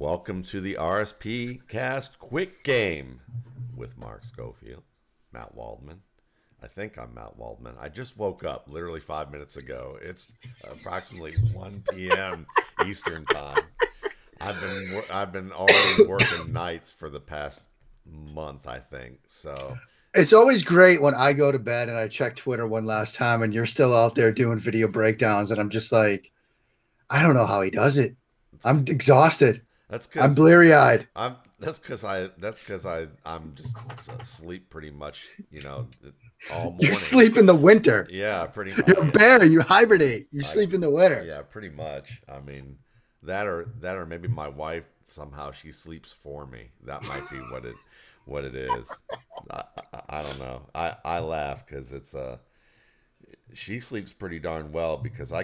Welcome to the RSP Cast Quick Game with Mark Schofield, Matt Waldman. I think I'm Matt Waldman. I just woke up literally 5 minutes ago. It's approximately 1 p.m. Eastern time. I've been already working nights for the past month, I think. So it's always great when I go to bed and I check Twitter one last time, and you're still out there doing video breakdowns, and I'm just like, I don't know how he does it. I'm exhausted. That's because I'm bleary-eyed. I'm just asleep pretty much, you know, all morning. You sleep in the winter. Yeah, pretty much. You're a bear. You hibernate. You sleep in the winter. Yeah, pretty much. I mean, that or maybe my wife somehow she sleeps for me. That might be what it is. I don't know. I laugh because it's she sleeps pretty darn well because I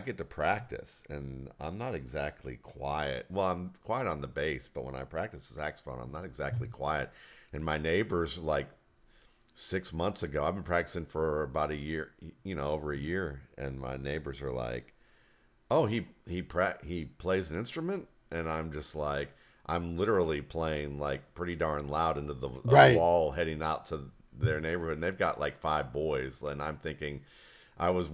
get to practice, and I'm not exactly quiet. Well, I'm quiet on the bass, but when I practice the saxophone, I'm not exactly quiet. And my neighbors, like 6 months ago, I've been practicing for about a year, you know, over a year, and my neighbors are like, "Oh, he plays an instrument," and I'm just like, I'm literally playing like pretty darn loud into the wall, heading out to their neighborhood, and they've got like five boys, and I'm thinking. I was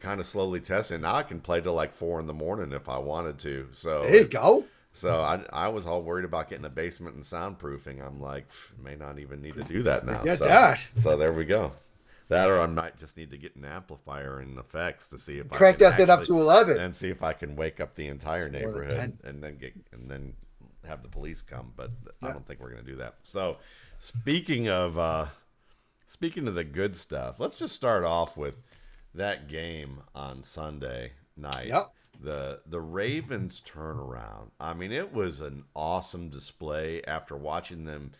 kind of slowly testing. Now I can play till like 4 a.m. if I wanted to. So there you go. So I was all worried about getting a basement and soundproofing. I'm like, may not even need to do that now. Yeah, so there we go. That or I might just need to get an amplifier and effects to see if I crank that up to 11 and see if I can wake up the entire neighborhood and then have the police come. But yeah. I don't think we're going to do that. So speaking of the good stuff, let's just start off with. That game on Sunday night, yep. The Ravens turnaround. I mean, it was an awesome display after watching them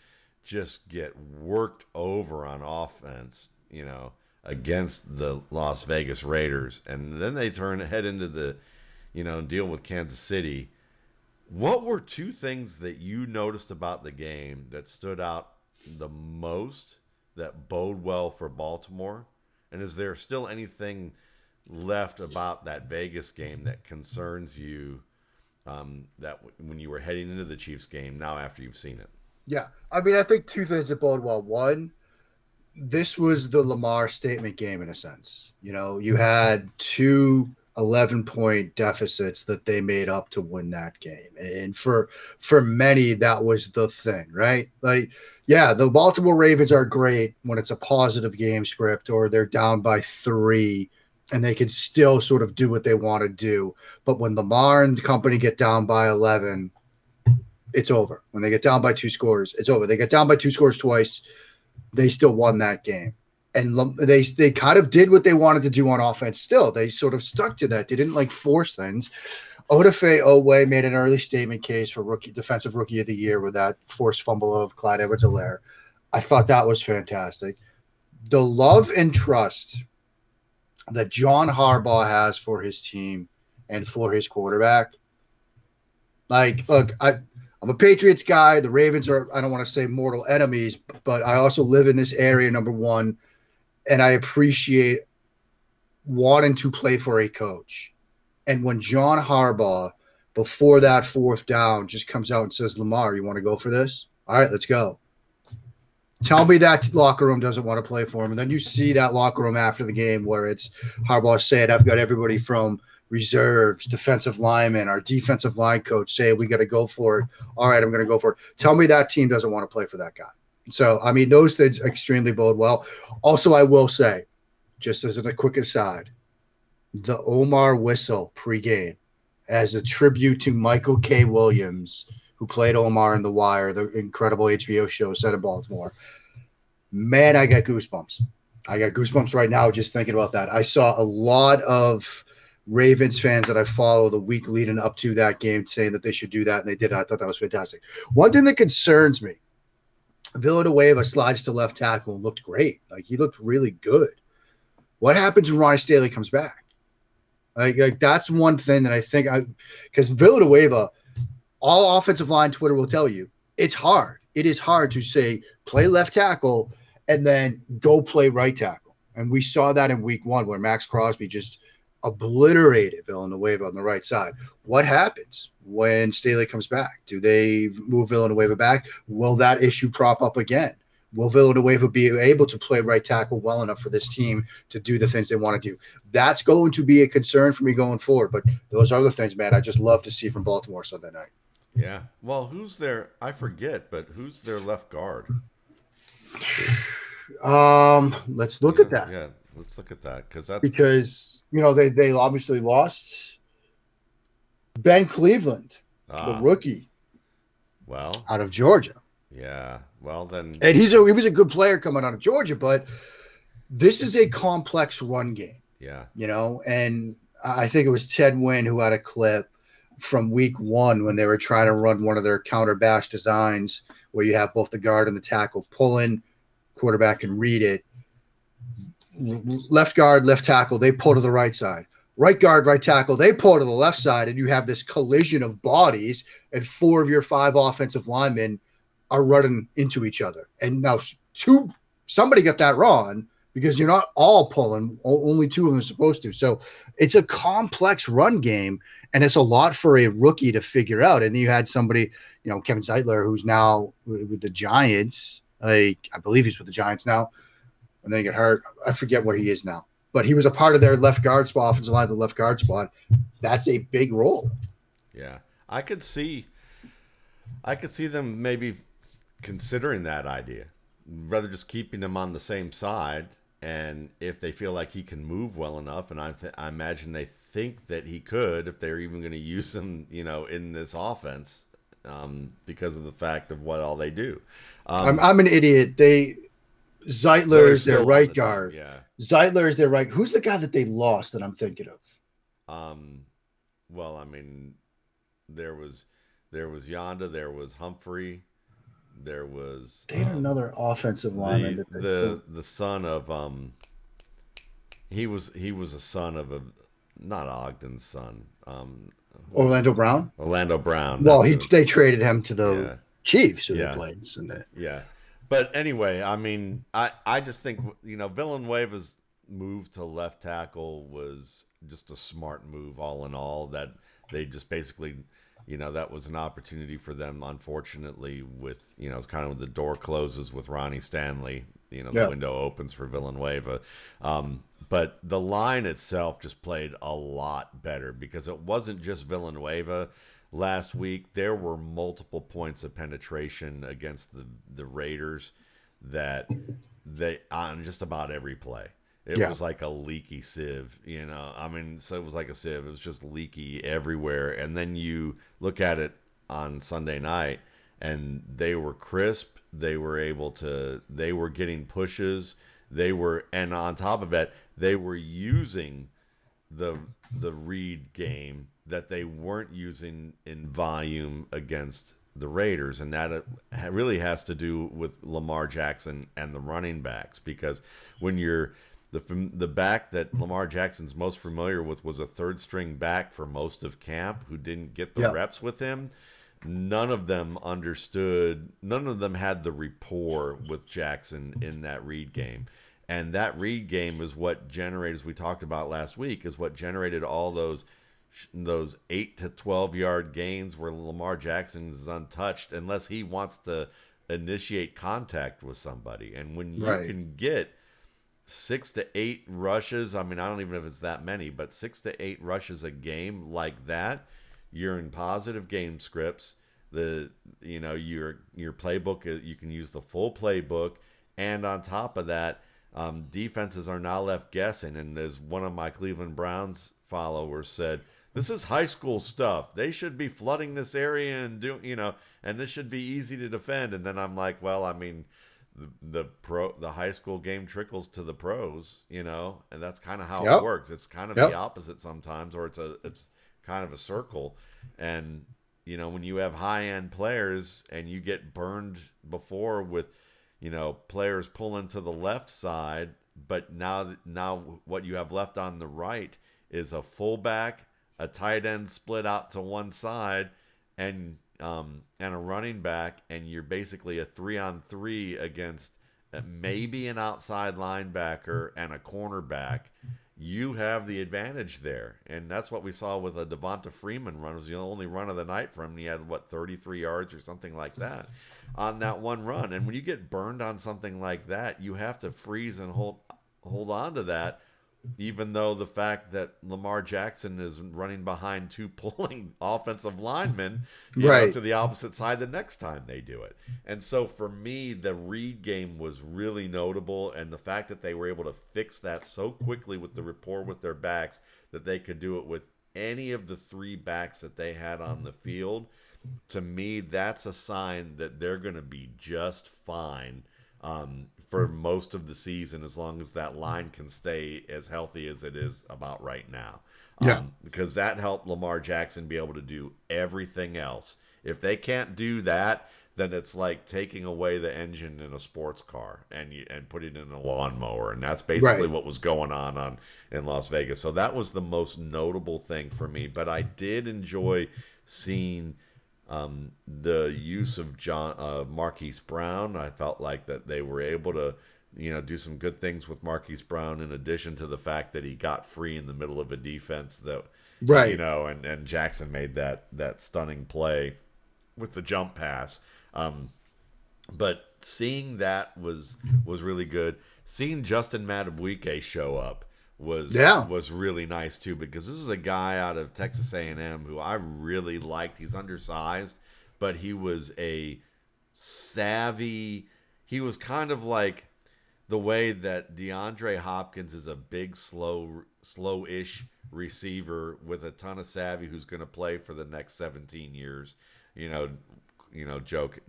just get worked over on offense, you know, against the Las Vegas Raiders. And then they head into the, you know, deal with Kansas City. What were two things that you noticed about the game that stood out the most that bode well for Baltimore? And is there still anything left about that Vegas game that concerns you that when you were heading into the Chiefs game now after you've seen it? Yeah. I mean, I think two things that bode well. One, this was the Lamar statement game in a sense. You know, you had two 11-point deficits that they made up to win that game. And for many, that was the thing, right? Like, yeah, the Baltimore Ravens are great when it's a positive game script or they're down by 3 and they can still sort of do what they want to do. But when Lamar and company get down by 11, it's over. When they get down by 2 scores, it's over. They get down by 2 scores twice. They still won that game. And they kind of did what they wanted to do on offense still. They sort of stuck to that. They didn't, like, force things. Owe made an early statement case for defensive rookie of the year with that forced fumble of Clyde Edwards-Helaire. I thought that was fantastic. The love and trust that John Harbaugh has for his team and for his quarterback. Like, look, I'm a Patriots guy. The Ravens are, I don't want to say mortal enemies, but I also live in this area, number one. And I appreciate wanting to play for a coach. And when John Harbaugh, before that 4th down, just comes out and says, Lamar, you want to go for this? All right, let's go. Tell me that locker room doesn't want to play for him. And then you see that locker room after the game where it's Harbaugh saying, I've got everybody from reserves, defensive linemen, our defensive line coach say, we got to go for it. All right, I'm going to go for it. Tell me that team doesn't want to play for that guy. So, I mean, those things extremely bode well. Also, I will say, just as a quick aside, the Omar whistle pregame as a tribute to Michael K. Williams, who played Omar in The Wire, the incredible HBO show set in Baltimore. Man, I got goosebumps. I got goosebumps right now just thinking about that. I saw a lot of Ravens fans that I follow the week leading up to that game saying that they should do that, and they did. I thought that was fantastic. One thing that concerns me, Villanueva slides to left tackle and looked great. Like, he looked really good. What happens when Ronnie Stanley comes back? Like that's one thing that I think because Villanueva, all offensive line Twitter will tell you, it's hard. It is hard to say play left tackle and then go play right tackle. And we saw that in week 1 where Max Crosby just obliterated Villanueva on the right side. What happens when Staley comes back? Do they move Villanueva back? Will that issue crop up again? Will Villanueva be able to play right tackle well enough for this team to do the things they want to do? That's going to be a concern for me going forward. But those are the things, man, I just love to see from Baltimore Sunday night. Yeah. Well, who's their – I forget, but who's their left guard? Let's look at that. Yeah, let's look at that. Because, you know, they obviously lost Ben Cleveland, the rookie, well, out of Georgia. Yeah, well then, and he was a good player coming out of Georgia, but this is a complex run game. Yeah, you know, and I think it was Ted Wynn who had a clip from week 1 when they were trying to run one of their counter bash designs where you have both the guard and the tackle pulling, quarterback can read it. Left guard, left tackle, they pull to the right side. Right guard, right tackle, they pull to the left side, and you have this collision of bodies, and 4 of your 5 offensive linemen are running into each other. And now somebody got that wrong because you're not all pulling. Only 2 of them are supposed to. So it's a complex run game, and it's a lot for a rookie to figure out. And you had somebody, you know, Kevin Zeitler, who's now with the Giants. I believe he's with the Giants now. And then he got hurt. I forget where he is now. But he was a part of their left guard spot, offensive line, the left guard spot. That's a big role. Yeah. I could see them maybe – considering that idea, rather just keeping him on the same side, and if they feel like he can move well enough, and I imagine they think that he could, if they're even going to use him, you know, in this offense, because of the fact of what all they do. I'm an idiot. Zeitler is their right guard. Yeah, Zeitler is their right. Who's the guy that they lost that I'm thinking of? Well, I mean, there was Yonda, there was Humphrey. There was they had another offensive lineman. The son of he was a son of not Ogden's son. Orlando Brown. Orlando Brown. Well, they traded him to the Chiefs, who they played. Yeah, but anyway, I mean, I just think, you know, Villanueva's move to left tackle was just a smart move, all in all. That they just basically. You know, that was an opportunity for them, unfortunately, with, you know, it's kind of when the door closes with Ronnie Stanley, you know, the window opens for Villanueva. But the line itself just played a lot better because it wasn't just Villanueva. Last week, there were multiple points of penetration against the Raiders that they on just about every play. It was like a leaky sieve, you know. I mean, so it was like a sieve. It was just leaky everywhere. And then you look at it on Sunday night, and they were crisp. They were able to – they were getting pushes. They were – and on top of that, they were using the read game that they weren't using in volume against the Raiders. And that really has to do with Lamar Jackson and the running backs, because when you're – The back that Lamar Jackson's most familiar with was a third-string back for most of camp who didn't get the reps with him. None of them understood. None of them had the rapport with Jackson in that read game. And that read game is what generated, as we talked about last week, is what generated all those 8 to 12-yard gains where Lamar Jackson is untouched unless he wants to initiate contact with somebody. And when you can get 6 to 8 rushes. I mean, I don't even know if it's that many, but 6 to 8 rushes a game like that, you're in positive game scripts. You know, your playbook, you can use the full playbook, and on top of that, defenses are now left guessing. And as one of my Cleveland Browns followers said, this is high school stuff. They should be flooding this area and and this should be easy to defend. And then I'm like, well, I mean. The high school game trickles to the pros, you know, and that's kind of how it works. It's kind of the opposite sometimes, or it's kind of a circle. And, you know, when you have high end players and you get burned before with, you know, players pulling to the left side, but now what you have left on the right is a fullback, a tight end split out to one side, and a running back, and you're basically a 3-on-3 against maybe an outside linebacker and a cornerback, you have the advantage there. And that's what we saw with a Devonta Freeman run. It was the only run of the night for him. And he had, 33 yards or something like that on that one run. And when you get burned on something like that, you have to freeze and hold on to that, even though the fact that Lamar Jackson is running behind two pulling offensive linemen to the opposite side the next time they do it. And so for me, the read game was really notable, and the fact that they were able to fix that so quickly with the rapport with their backs that they could do it with any of the three backs that they had on the field, to me, that's a sign that they're going to be just fine for most of the season, as long as that line can stay as healthy as it is about right now. Because that helped Lamar Jackson be able to do everything else. If they can't do that, then it's like taking away the engine in a sports car and putting it in a lawnmower. And that's basically what was going on in Las Vegas. So that was the most notable thing for me. But I did enjoy seeing the use of Marquise Brown. I felt like that they were able to, do some good things with Marquise Brown, in addition to the fact that he got free in the middle of a defense that, and Jackson made that stunning play with the jump pass. But seeing that was really good. Seeing Justin Madubuike show up was really nice too, because this is a guy out of Texas A&M who I really liked. He's undersized, but he was a savvy. He was kind of like the way that DeAndre Hopkins is a big, slow-ish receiver with a ton of savvy who's going to play for the next 17 years.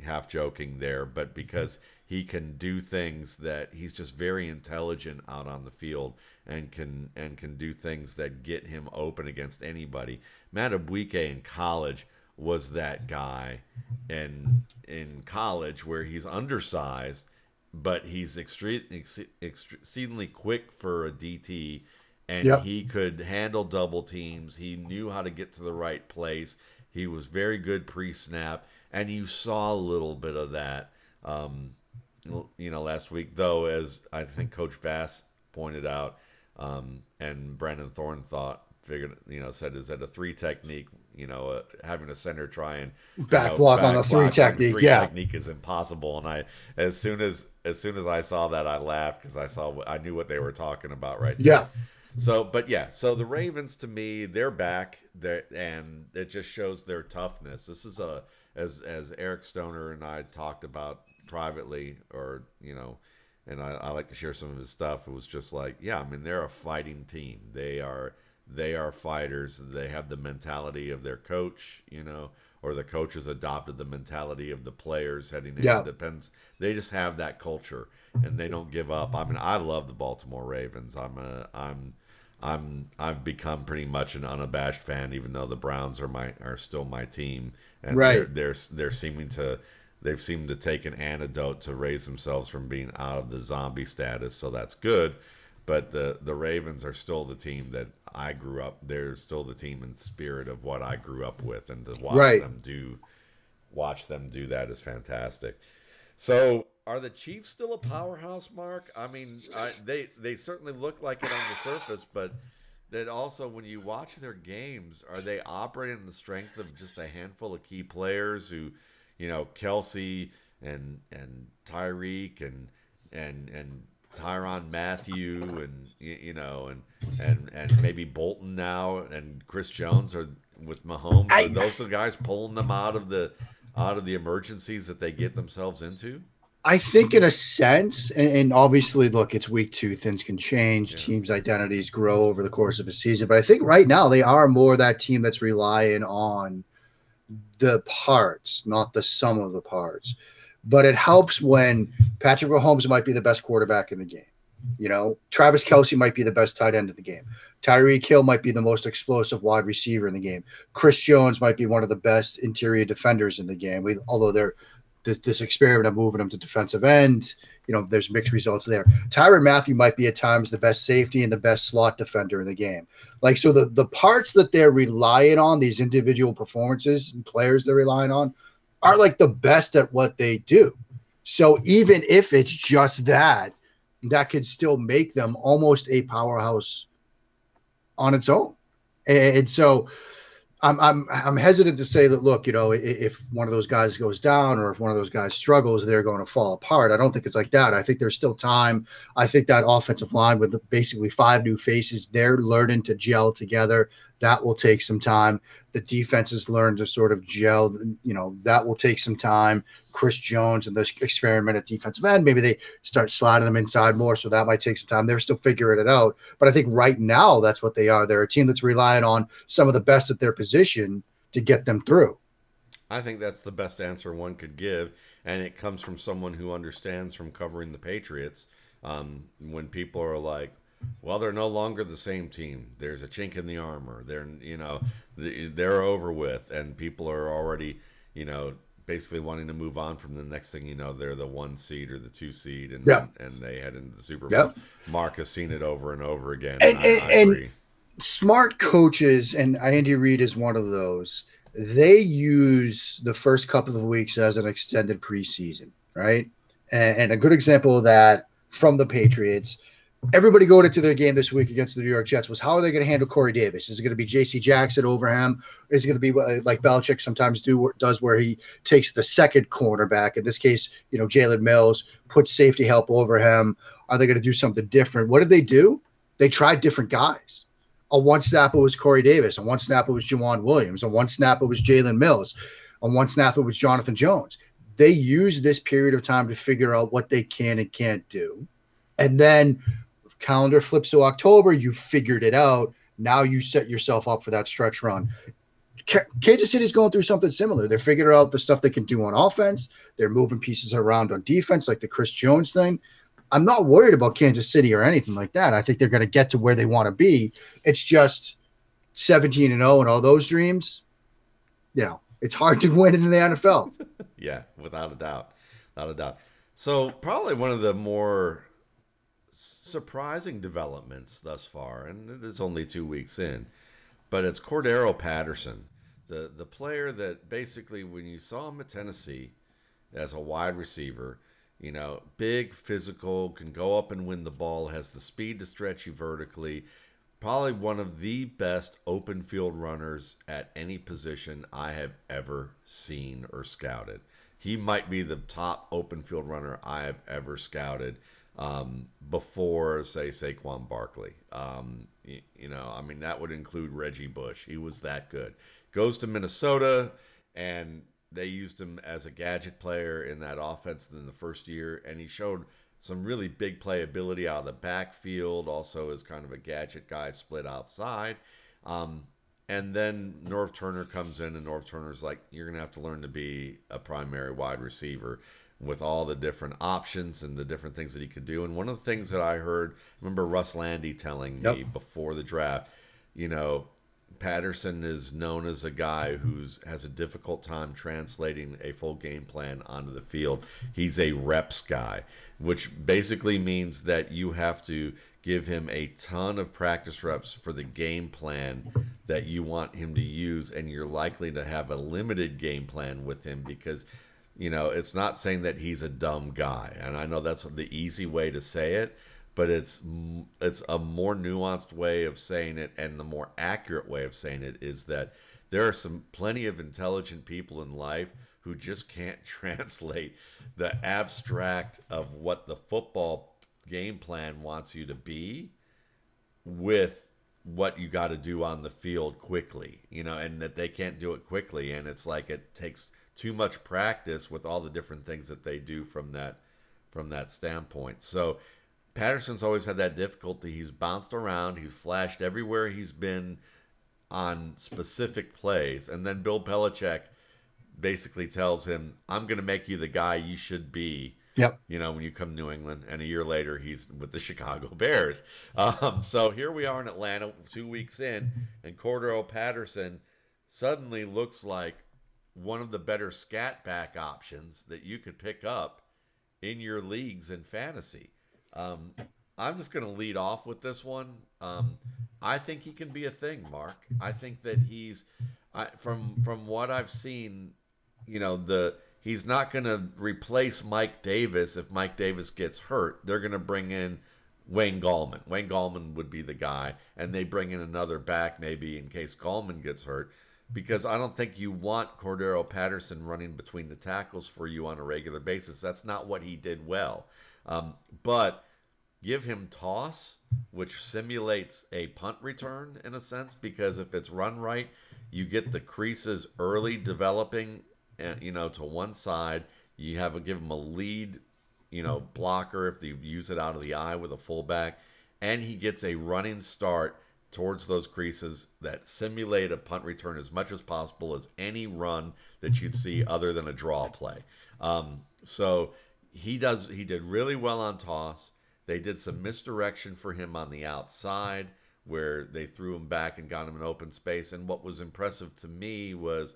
Half joking there, but because he can do things that he's just very intelligent out on the field and can do things that get him open against anybody. Madubuike in college was that guy, and in college where he's undersized, but he's exceedingly quick for a DT, and he could handle double teams. He knew how to get to the right place. He was very good pre-snap, and you saw a little bit of that, last week. Though, as I think Coach Vass pointed out, and Brandon Thorne said, is that a three technique? Having a center try and back block on a three technique, three technique is impossible. And as soon as I saw that, I laughed, because I knew what they were talking about right there. Yeah. So the Ravens, to me, they're back, and it just shows their toughness. This is as Eric Stoner and I talked about privately, and I like to share some of his stuff. It was just like, they're a fighting team. They are fighters. They have the mentality of their coach, or the coach has adopted the mentality of the players heading in. Yeah. It depends. They just have that culture, and they don't give up. I love the Baltimore Ravens. I've become pretty much an unabashed fan, even though the Browns are still my team, and they've seemed to take an antidote to raise themselves from being out of the zombie status. So that's good. But the Ravens are still the team that I grew up. They're still the team in spirit of what I grew up with, and to watch them do that is fantastic. So, are the Chiefs still a powerhouse, Mark? They certainly look like it on the surface, but that also, when you watch their games, are they operating on the strength of just a handful of key players who, Kelce and Tyreek and Tyrann Mathieu and maybe Bolton now and Chris Jones or with Mahomes? Are those the guys pulling them out of the emergencies that they get themselves into? I think in a sense, and obviously, look, it's week 2. Things can change. Yeah. Teams' identities grow over the course of a season. But I think right now they are more that team that's relying on the parts, not the sum of the parts. But it helps when Patrick Mahomes might be the best quarterback in the game. Travis Kelce might be the best tight end in the game. Tyreek Hill might be the most explosive wide receiver in the game. Chris Jones might be one of the best interior defenders in the game. Although this experiment of moving him to defensive end, there's mixed results there. Tyrann Mathieu might be at times the best safety and the best slot defender in the game. Like, so the parts that they're relying on, these individual performances and players they're relying on, are like the best at what they do. So even if it's just that could still make them almost a powerhouse on its own. And so I'm hesitant to say that, look, you know, if one of those guys goes down or if one of those guys struggles, they're going to fall apart. I don't think it's like that. I think there's still time. I think that offensive line with basically five new faces, they're learning to gel together. That will take some time. The defenses learn to sort of gel, you know, that will take some time. Chris Jones and this experiment at defensive end, maybe they start sliding them inside more, so that might take some time. They're still figuring it out. But I think right now that's what they are. They're a team that's relying on some of the best at their position to get them through. I think that's the best answer one could give, and it comes from someone who understands from covering the Patriots. When people are like, well, they're no longer the same team. There's a chink in the armor. They're, you know, they're over with, and people are already, you know, basically wanting to move on from the next thing. You know, they're the one seed or the two seed, and and they head into the Super Bowl. Yep. Mark has seen it over and over again. And I agree. Smart coaches, and Andy Reid is one of those. They use the first couple of weeks as an extended preseason, right? And a good example of that from the Patriots. Everybody going into their game this week against the New York Jets was, how are they going to handle Corey Davis? Is it going to be JC Jackson over him? Is it going to be like Belichick sometimes does where he takes the second cornerback? In this case, you know, Jalen Mills, puts safety help over him. Are they going to do something different? What did they do? They tried different guys. On one snap, it was Corey Davis. On one snap, it was Juwan Williams. On one snap, it was Jalen Mills. On one snap, it was Jonathan Jones. They use this period of time to figure out what they can and can't do. And then calendar flips to October, you figured it out. Now you set yourself up for that stretch run. Kansas City's going through something similar. They're figuring out the stuff they can do on offense. They're moving pieces around on defense, like the Chris Jones thing. I'm not worried about Kansas City or anything like that. I think they're going to get to where they want to be. It's just 17-0 and all those dreams. You know, it's hard to win in the NFL. Yeah, without a doubt. Without a doubt. So probably one of the more surprising developments thus far, and it's only 2 weeks in, but it's Cordarrelle Patterson, the player that basically when you saw him at Tennessee as a wide receiver, you know, big, physical, can go up and win the ball, has the speed to stretch you vertically, probably one of the best open field runners at any position I have ever seen or scouted. He might be the top open field runner I have ever scouted. Before, say, Saquon Barkley. You know, I mean, that would include Reggie Bush. He was that good. Goes to Minnesota, and they used him as a gadget player in that offense in the first year, and he showed some really big playability out of the backfield, also as kind of a gadget guy split outside. And then Norv Turner comes in, and Norv Turner's like, you're going to have to learn to be a primary wide receiver with all the different options and the different things that he could do. And one of the things that I heard, I remember Russ Landy telling me before the draft, you know, Patterson is known as a guy who's has a difficult time translating a full game plan onto the field. He's a reps guy, which basically means that you have to give him a ton of practice reps for the game plan that you want him to use. And you're likely to have a limited game plan with him because, you know, it's not saying that he's a dumb guy. And I know that's the easy way to say it, but it's a more nuanced way of saying it. And the more accurate way of saying it is that there are some plenty of intelligent people in life who just can't translate the abstract of what the football game plan wants you to be with what you got to do on the field quickly, you know, and that they can't do it quickly. And it's like it takes too much practice with all the different things that they do from that standpoint. So Patterson's always had that difficulty. He's bounced around. He's flashed everywhere he's been on specific plays. And then Bill Belichick basically tells him, I'm going to make you the guy you should be, you know, when you come to New England. And a year later, he's with the Chicago Bears. So here we are in Atlanta 2 weeks in, and Cordarrelle Patterson suddenly looks like one of the better scat back options that you could pick up in your leagues in fantasy. I'm just going to lead off with this one. I think he can be a thing, Mark. I think that from what I've seen, you know, he's not going to replace Mike Davis. If Mike Davis gets hurt, they're going to bring in Wayne Gallman. Wayne Gallman would be the guy, and they bring in another back maybe in case Gallman gets hurt, because I don't think you want Cordarrelle Patterson running between the tackles for you on a regular basis. That's not what he did well. But give him toss, which simulates a punt return in a sense, because if it's run right, you get the creases early developing, you know, to one side. You have a give him a lead, you know, blocker if they use it out of the eye with a fullback, and he gets a running start towards those creases that simulate a punt return as much as possible as any run that you'd see other than a draw play. So he did really well on toss. They did some misdirection for him on the outside where they threw him back and got him in open space. And what was impressive to me was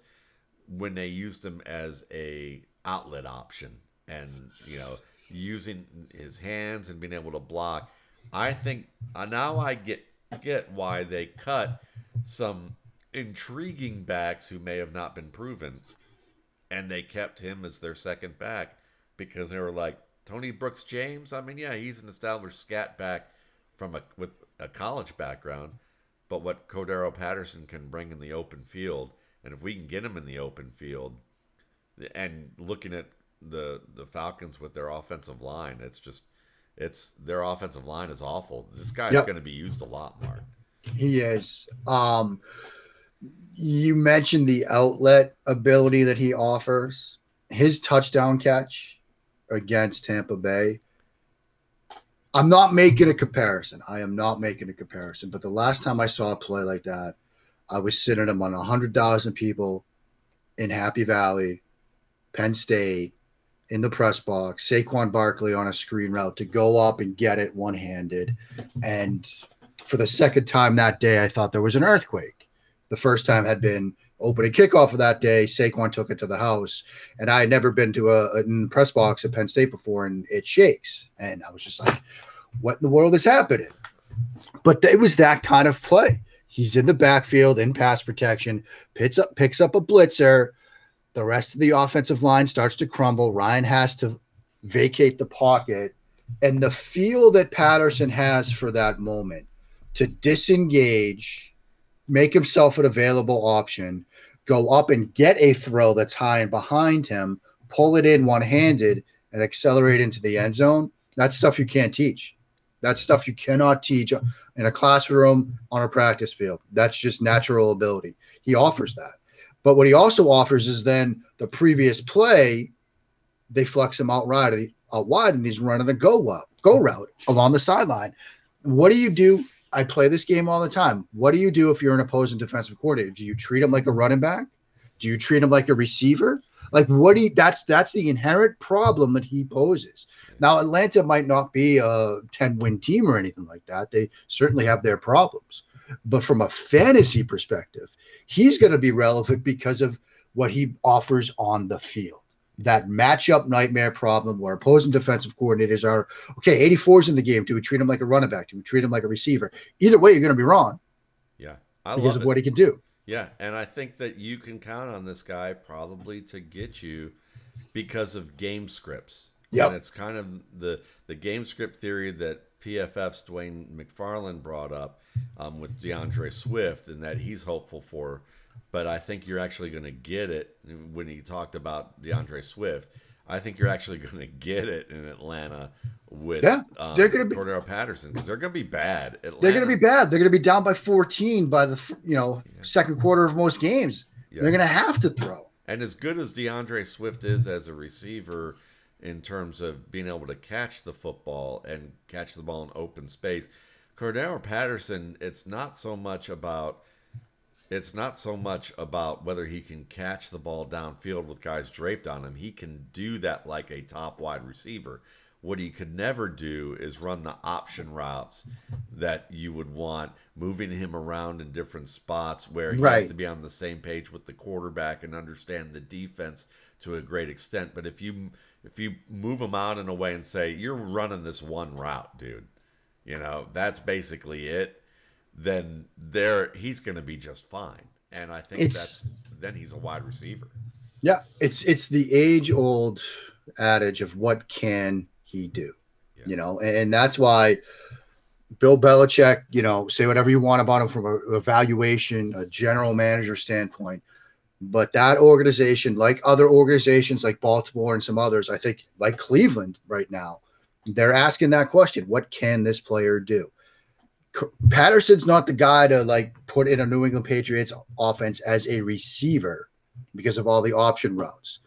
when they used him as a outlet option and, you know, using his hands and being able to block. I think now I get why they cut some intriguing backs who may have not been proven, and they kept him as their second back, because they were like, Tony Brooks James, I mean, yeah, he's an established scat back with a college background, but what Cordarrelle Patterson can bring in the open field, and if we can get him in the open field, and looking at the Falcons with their offensive line, their offensive line is awful. This guy's going to be used a lot, Mark. He is. You mentioned the outlet ability that he offers. His touchdown catch against Tampa Bay. I'm not making a comparison. But the last time I saw a play like that, I was sitting among 100,000 people in Happy Valley, Penn State, in the press box, Saquon Barkley on a screen route to go up and get it one-handed. And for the second time that day, I thought there was an earthquake. The first time had been opening kickoff of that day. Saquon took it to the house. And I had never been to a press box at Penn State before, and it shakes. And I was just like, what in the world is happening? But it was that kind of play. He's in the backfield, in pass protection, picks up a blitzer. The rest of the offensive line starts to crumble. Ryan has to vacate the pocket. And the feel that Patterson has for that moment to disengage, make himself an available option, go up and get a throw that's high and behind him, pull it in one-handed, and accelerate into the end zone, that's stuff you can't teach. That's stuff you cannot teach in a classroom, on a practice field. That's just natural ability. He offers that. But what he also offers is then the previous play, they flex him out wide, and he's running a go route along the sideline. What do you do? I play this game all the time. What do you do if you're an opposing defensive coordinator? Do you treat him like a running back? Do you treat him like a receiver? Like that's the inherent problem that he poses. Now, Atlanta might not be a 10-win team or anything like that. They certainly have their problems. But from a fantasy perspective, he's going to be relevant because of what he offers on the field. That matchup nightmare problem where opposing defensive coordinators are, okay, 84's in the game. Do we treat him like a running back? Do we treat him like a receiver? Either way, you're going to be wrong. Yeah. Because of what he can do. Yeah. And I think that you can count on this guy probably to get you because of game scripts. Yeah. And it's kind of the game script theory that PFF's Dwayne McFarlane brought up with DeAndre Swift, and that he's hopeful for. But I think you're actually going to get it when he talked about DeAndre Swift. I think you're actually going to get it in Atlanta with Cordarrelle Patterson, because they're going to be bad. They're going to be bad. They're going to be down by 14 by the second quarter of most games. Yeah. They're going to have to throw. And as good as DeAndre Swift is as a receiver – in terms of being able to catch the football and catch the ball in open space, Cordarrelle Patterson, it's not so much about whether he can catch the ball downfield with guys draped on him. He can do that like a top wide receiver. What he could never do is run the option routes that you would want, moving him around in different spots where he has to be on the same page with the quarterback and understand the defense to a great extent. But if you move him out in a way and say, you're running this one route, dude, that's basically it, then he's going to be just fine. And I think then he's a wide receiver. Yeah, it's the age-old adage of what can he do, and that's why Bill Belichick, you know, say whatever you want about him from an evaluation, a general manager standpoint. But that organization, like other organizations like Baltimore and some others, I think like Cleveland right now, they're asking that question. What can this player do? Patterson's not the guy to like put in a New England Patriots offense as a receiver because of all the option routes,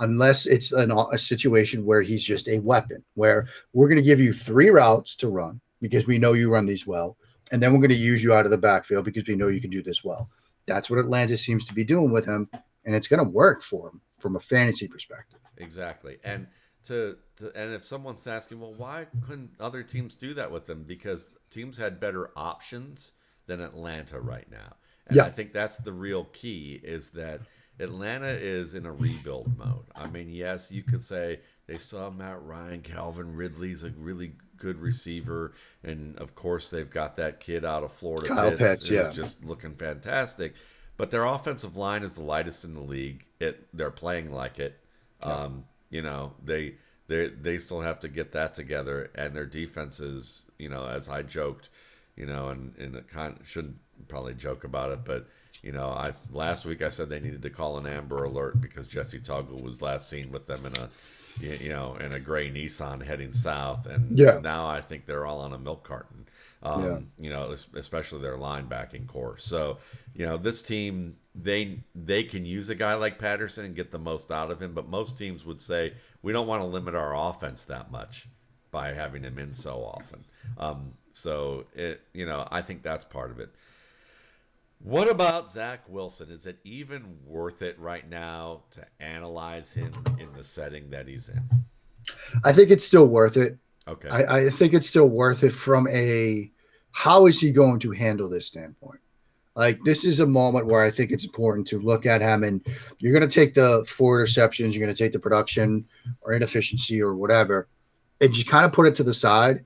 unless it's a situation where he's just a weapon, where we're going to give you three routes to run because we know you run these well, and then we're going to use you out of the backfield because we know you can do this well. That's what Atlanta seems to be doing with him, and it's going to work for him from a fantasy perspective. Exactly. And and if someone's asking, well, why couldn't other teams do that with them? Because teams had better options than Atlanta right now. And yeah. I think that's the real key, is that Atlanta is in a rebuild mode. I mean, yes, you could say they saw Matt Ryan, Calvin Ridley's a really good receiver, and of course they've got that kid out of Florida, Kyle Pitts, who's just looking fantastic. But their offensive line is the lightest in the league. They're playing like it. Yeah. You know, they still have to get that together, and their defense is, you know, as I joked, you know, and it kind of shouldn't probably joke about it, but you know, last week I said they needed to call an Amber Alert because Jesse Tuggle was last seen with them in a, you know, in a gray Nissan heading south, and now I think they're all on a milk carton. You know, especially their linebacking core. So, you know, this team, they can use a guy like Patterson and get the most out of him, but most teams would say we don't want to limit our offense that much by having him in so often. So, you know, I think that's part of it. What about Zach Wilson? Is it even worth it right now to analyze him in the setting that he's in? I think it's still worth it. Okay. I think it's still worth it from a how is he going to handle this standpoint. Like, this is a moment where I think it's important to look at him, and you're going to take the four interceptions, you're going to take the production or inefficiency or whatever, and just kind of put it to the side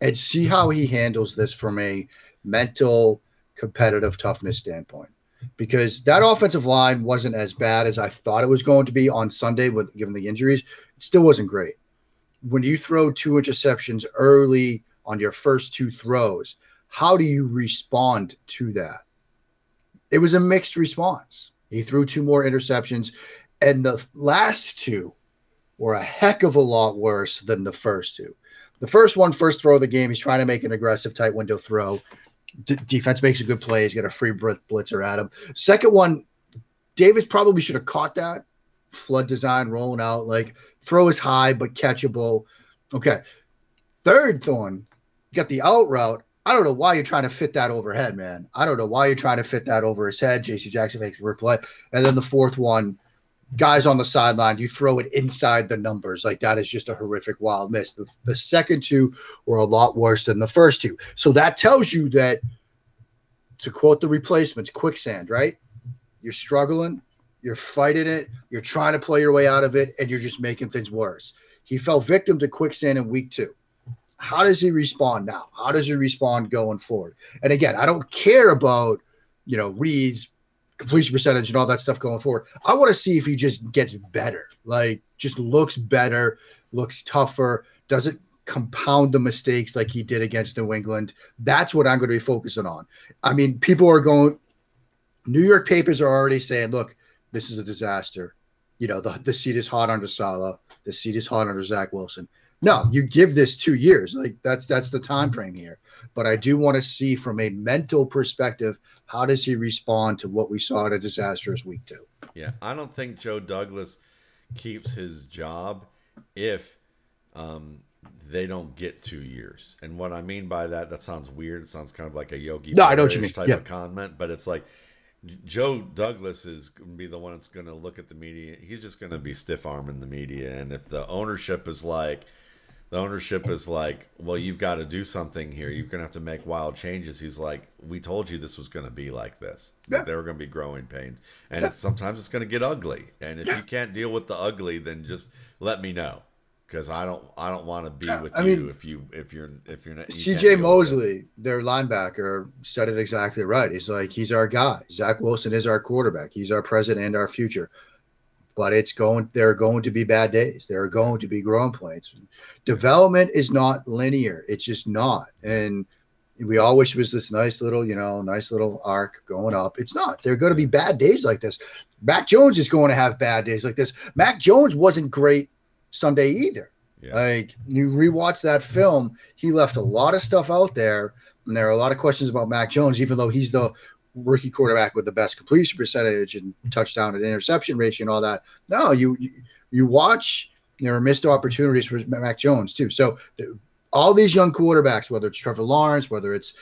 and see how he handles this from a mental, competitive toughness standpoint, because that offensive line wasn't as bad as I thought it was going to be on Sunday with given the injuries. It still wasn't great. When you throw two interceptions early on your first two throws, how do you respond to that? It was a mixed response. He threw two more interceptions, and the last two were a heck of a lot worse than the first two. The first one, first throw of the game, he's trying to make an aggressive tight window throw. Defense makes a good play. He's got a free blitzer at him. Second one, Davis probably should have caught that. Flood design, rolling out, like throw is high but catchable. Okay. Third one, you got the out route. I don't know why you're trying to fit that overhead, man. I don't know why you're trying to fit that over his head. JC Jackson makes a great play. And then the fourth one, guys on the sideline, you throw it inside the numbers. Like, that is just a horrific wild miss. The second two were a lot worse than the first two. So that tells you that, to quote the Replacements, quicksand, right? You're struggling. You're fighting it. You're trying to play your way out of it, and you're just making things worse. He fell victim to quicksand in week two. How does he respond now? How does he respond going forward? And again, I don't care about, you know, reads, completion percentage, and all that stuff going forward. I want to see if he just gets better, like just looks better, looks tougher, doesn't compound the mistakes like he did against New England. That's what I'm going to be focusing on. I mean, people are going – New York papers are already saying, look, this is a disaster. You know, the seat is hot under Saleh. The seat is hot under Zach Wilson. No, you give this 2 years. Like, that's the time frame here. But I do want to see from a mental perspective, how does he respond to what we saw at a disastrous week two? Yeah, I don't think Joe Douglas keeps his job if they don't get 2 years. And what I mean by that sounds weird. It sounds kind of like a Yogi Berra type of comment, but it's like, Joe Douglas is going to be the one that's going to look at the media. He's just going to be stiff-arming the media. And if the ownership is like, well, you've got to do something here. You're going to have to make wild changes. He's like, we told you this was going to be like this. Yeah. There were going to be growing pains. And sometimes it's going to get ugly. And if you can't deal with the ugly, then just let me know. Because I don't want to be with if you're not. CJ Mosley, their linebacker, said it exactly right. He's like, he's our guy. Zach Wilson is our quarterback. He's our present and our future. but it's going, there are going to be bad days. There are going to be growing pains. Development is not linear. It's just not. And we all wish it was this nice little, you know, nice little arc going up. It's not. There are going to be bad days like this. Mac Jones is going to have bad days like this. Mac Jones wasn't great Sunday either. Yeah. Like, you rewatch that film, he left a lot of stuff out there. And there are a lot of questions about Mac Jones, even though he's the rookie quarterback with the best completion percentage and touchdown and interception ratio and all that. No, you watch, there are missed opportunities for Mac Jones too. So all these young quarterbacks, whether it's Trevor Lawrence, whether it's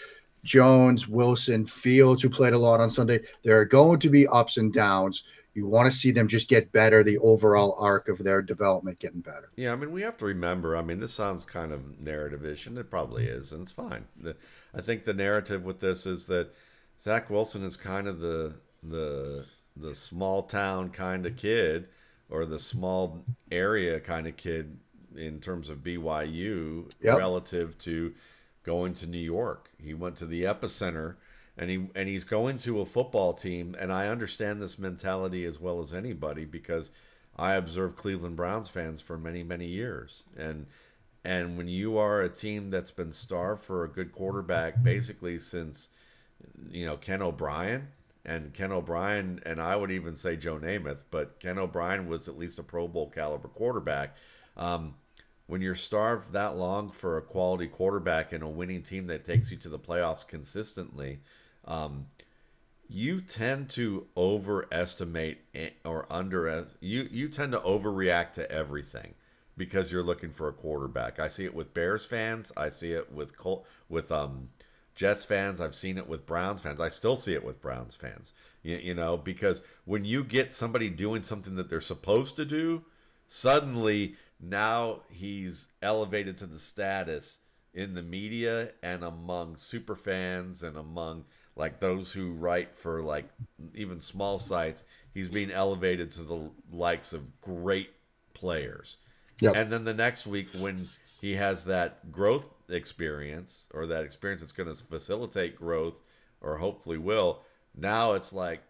Jones, Wilson, Fields, who played a lot on Sunday, there are going to be ups and downs. You want to see them just get better, the overall arc of their development getting better. Yeah, I mean, we have to remember, I mean, this sounds kind of narrative-ish, and it probably is, and it's fine. I think the narrative with this is that Zach Wilson is kind of the small-town kind of kid, or the small area kind of kid in terms of BYU, yep, relative to going to New York. He went to the epicenter. And he's going to a football team, and I understand this mentality as well as anybody because I observed Cleveland Browns fans for many, many years. And when you are a team that's been starved for a good quarterback basically since, you know, Ken O'Brien, and I would even say Joe Namath, but Ken O'Brien was at least a Pro Bowl caliber quarterback. When you're starved that long for a quality quarterback and a winning team that takes you to the playoffs consistently, you tend to overestimate or you tend to overreact to everything because you're looking for a quarterback. I see it with Bears fans. I see it with Jets fans. I've seen it with Browns fans. I still see it with Browns fans. You know, because when you get somebody doing something that they're supposed to do, suddenly now he's elevated to the status in the media and among super fans and among like those who write for like even small sites. He's being elevated to the likes of great players. Yep. And then the next week when he has that growth experience or that experience that's going to facilitate growth or hopefully will, now it's like,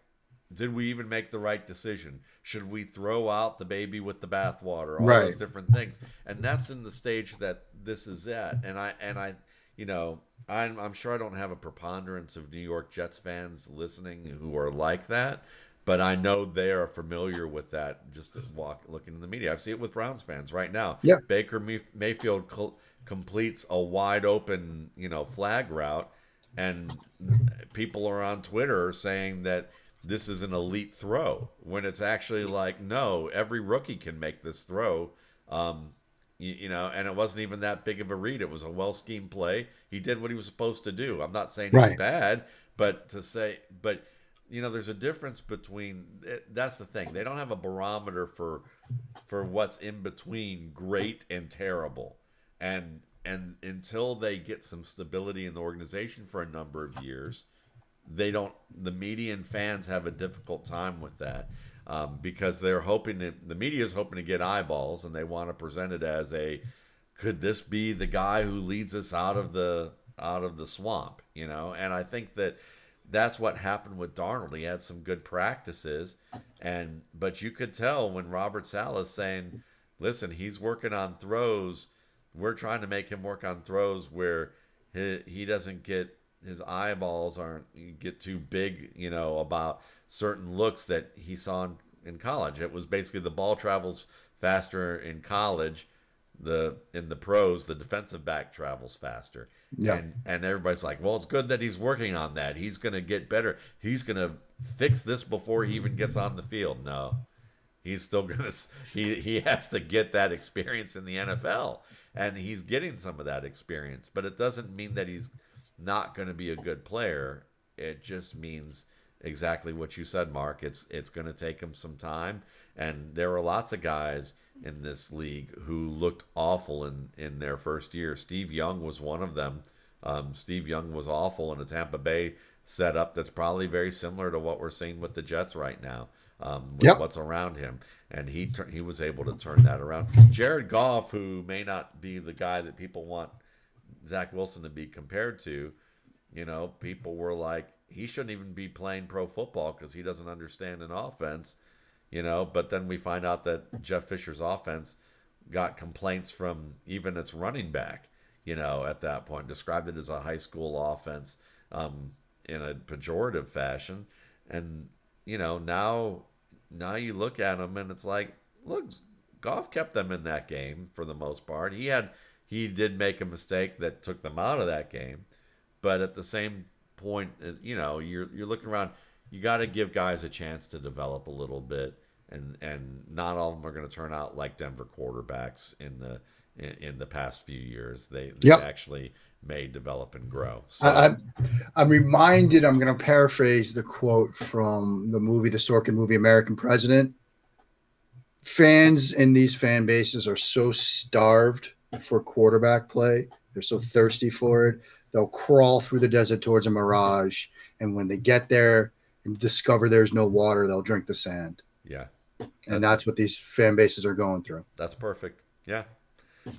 did we even make the right decision? Should we throw out the baby with the bathwater? All right. Those different things. And that's in the stage that this is at. And I, you know, I'm sure I don't have a preponderance of New York Jets fans listening who are like that, but I know they are familiar with that. Just looking in the media, I see it with Browns fans right now. Yeah. Baker Mayfield completes a wide open, you know, flag route, and people are on Twitter saying that this is an elite throw when it's actually like, no, every rookie can make this throw. You know, and it wasn't even that big of a read. It was a well-schemed play. He did what he was supposed to do. I'm not saying right. It's bad, but you know, there's a difference between, that's the thing. They don't have a barometer for what's in between great and terrible. And until they get some stability in the organization for a number of years, the media and fans have a difficult time with that because they're hoping the media is hoping to get eyeballs, and they want to present it as could this be the guy who leads us out of the swamp, you know? And I think that's what happened with Darnold. He had some good practices, but you could tell when Robert Saleh's saying, listen, he's working on throws. We're trying to make him work on throws where he doesn't get, his eyeballs get too big, you know, about certain looks that he saw in college. It was basically the ball travels faster in college. In the pros, the defensive back travels faster. Yeah. And everybody's like, well, it's good that he's working on that. He's going to get better. He's going to fix this before he even gets on the field. No, he's still going to, he has to get that experience in the NFL, and he's getting some of that experience, but it doesn't mean that he's not going to be a good player. It just means exactly what you said, Mark. It's going to take him some time, and there were lots of guys in this league who looked awful in their first year. Steve Young was one of them. Steve Young was awful in a Tampa Bay setup that's probably very similar to what we're seeing with the Jets right now, with yep. what's around him, and he was able to turn that around. Jared Goff, who may not be the guy that people want Zach Wilson to be compared to, you know, people were like, he shouldn't even be playing pro football because he doesn't understand an offense. you know. But then we find out that Jeff Fisher's offense got complaints from even its running back, you know, at that point, described it as a high school offense in a pejorative fashion. And, you know, now you look at them and it's like, look, Goff kept them in that game for the most part. He did make a mistake that took them out of that game. But at the same point, you know, you're looking around, you got to give guys a chance to develop a little bit. And not all of them are going to turn out like Denver quarterbacks in the past few years. They actually may develop and grow. So. I'm reminded, I'm going to paraphrase the quote from the movie, the Sorkin movie, American President. Fans in these fan bases are so starved for quarterback play. They're so thirsty for it. They'll crawl through the desert towards a mirage. And when they get there and discover there's no water, they'll drink the sand. Yeah. And that's what these fan bases are going through. That's perfect. Yeah.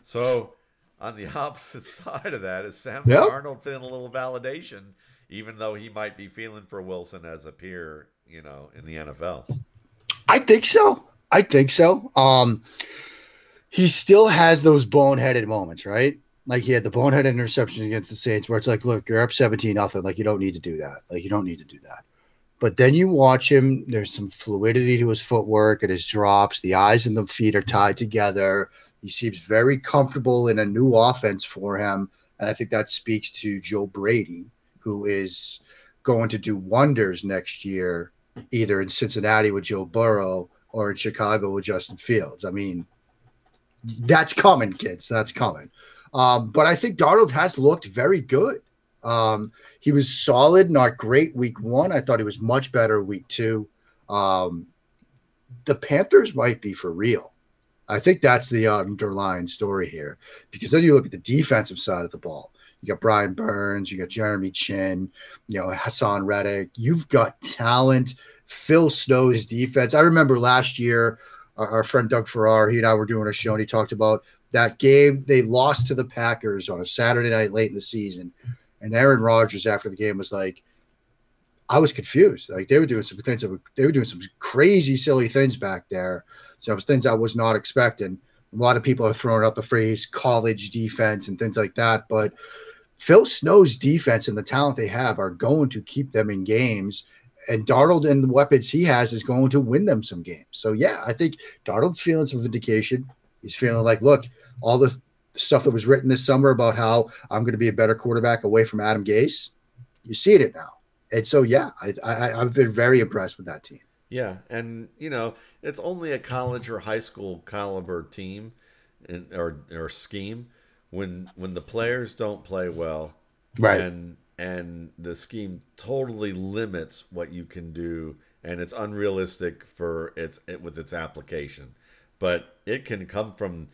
So on the opposite side of that is Sam Darnold feeling a little validation, even though he might be feeling for Wilson as a peer, you know, in the NFL. I think so. He still has those boneheaded moments, right? Like he had the boneheaded interception against the Saints where it's like, look, you're up 17-0. Like, you don't need to do that. But then you watch him, there's some fluidity to his footwork and his drops. The eyes and the feet are tied together. He seems very comfortable in a new offense for him. And I think that speaks to Joe Brady, who is going to do wonders next year, either in Cincinnati with Joe Burrow or in Chicago with Justin Fields. I mean, that's coming, kids. That's coming. But I think Darnold has looked very good. He was solid, not great week one. I thought he was much better week two. The Panthers might be for real. I think that's the underlying story here, because then you look at the defensive side of the ball. You got Brian Burns, you got Jeremy Chin, you know, Hassan Reddick. You've got talent. Phil Snow's defense. I remember last year, our friend Doug Farrar, he and I were doing a show, and he talked about that game. They lost to the Packers on a Saturday night late in the season. And Aaron Rodgers after the game was like, I was confused. Like, they were doing some crazy, silly things back there. So it was things I was not expecting. A lot of people are throwing out the phrase college defense and things like that. But Phil Snow's defense and the talent they have are going to keep them in games. And Darnold and the weapons he has is going to win them some games. So, yeah, I think Darnold's feeling some vindication. He's feeling like, look, all the stuff that was written this summer about how I'm going to be a better quarterback away from Adam Gase, you see it now. And so, yeah, I've been very impressed with that team. Yeah, and, you know, it's only a college or high school caliber team or scheme when the players don't play well. Right. And the scheme totally limits what you can do, and it's unrealistic with its application. But it can come from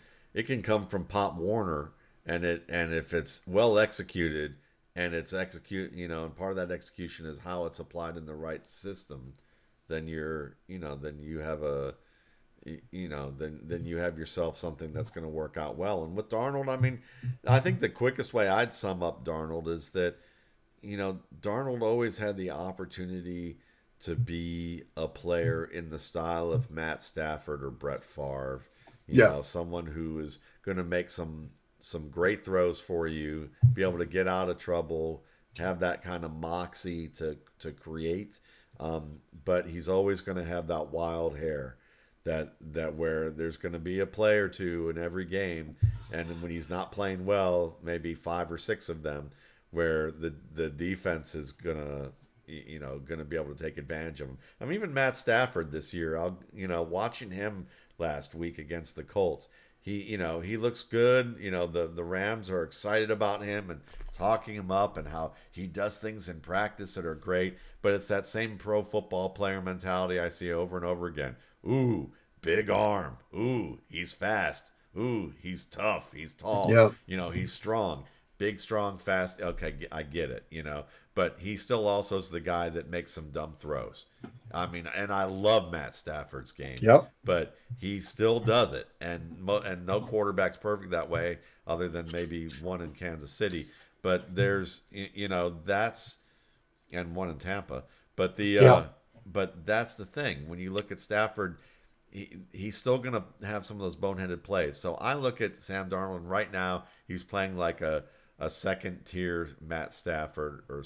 – Pop Warner, and if it's well executed, and it's and part of that execution is how it's applied in the right system, then you have yourself something that's going to work out well. And with Darnold, I mean, I think the quickest way I'd sum up Darnold is that, you know, Darnold always had the opportunity to be a player in the style of Matt Stafford or Brett Favre. You know, someone who is going to make some great throws for you, be able to get out of trouble, have that kind of moxie to create. But he's always going to have that wild hair that where there's going to be a play or two in every game. And when he's not playing well, maybe 5 or 6 of them, where the defense is going to be able to take advantage of him. I mean, even Matt Stafford this year, watching him last week against the Colts, he looks good. You know, the Rams are excited about him and talking him up and how he does things in practice that are great. But it's that same pro football player mentality I see over and over again. Ooh, big arm. Ooh, he's fast. Ooh, he's tough. He's tall. Yep. You know, he's strong. Big, strong, fast. Okay, I get it, you know. But he still also is the guy that makes some dumb throws. I mean, and I love Matt Stafford's game. Yep. But he still does it. And no quarterback's perfect that way other than maybe one in Kansas City. But there's, you know, that's – and one in Tampa. But the But that's the thing. When you look at Stafford, he's still going to have some of those boneheaded plays. So I look at Sam Darnold right now. He's playing like a second-tier Matt Stafford or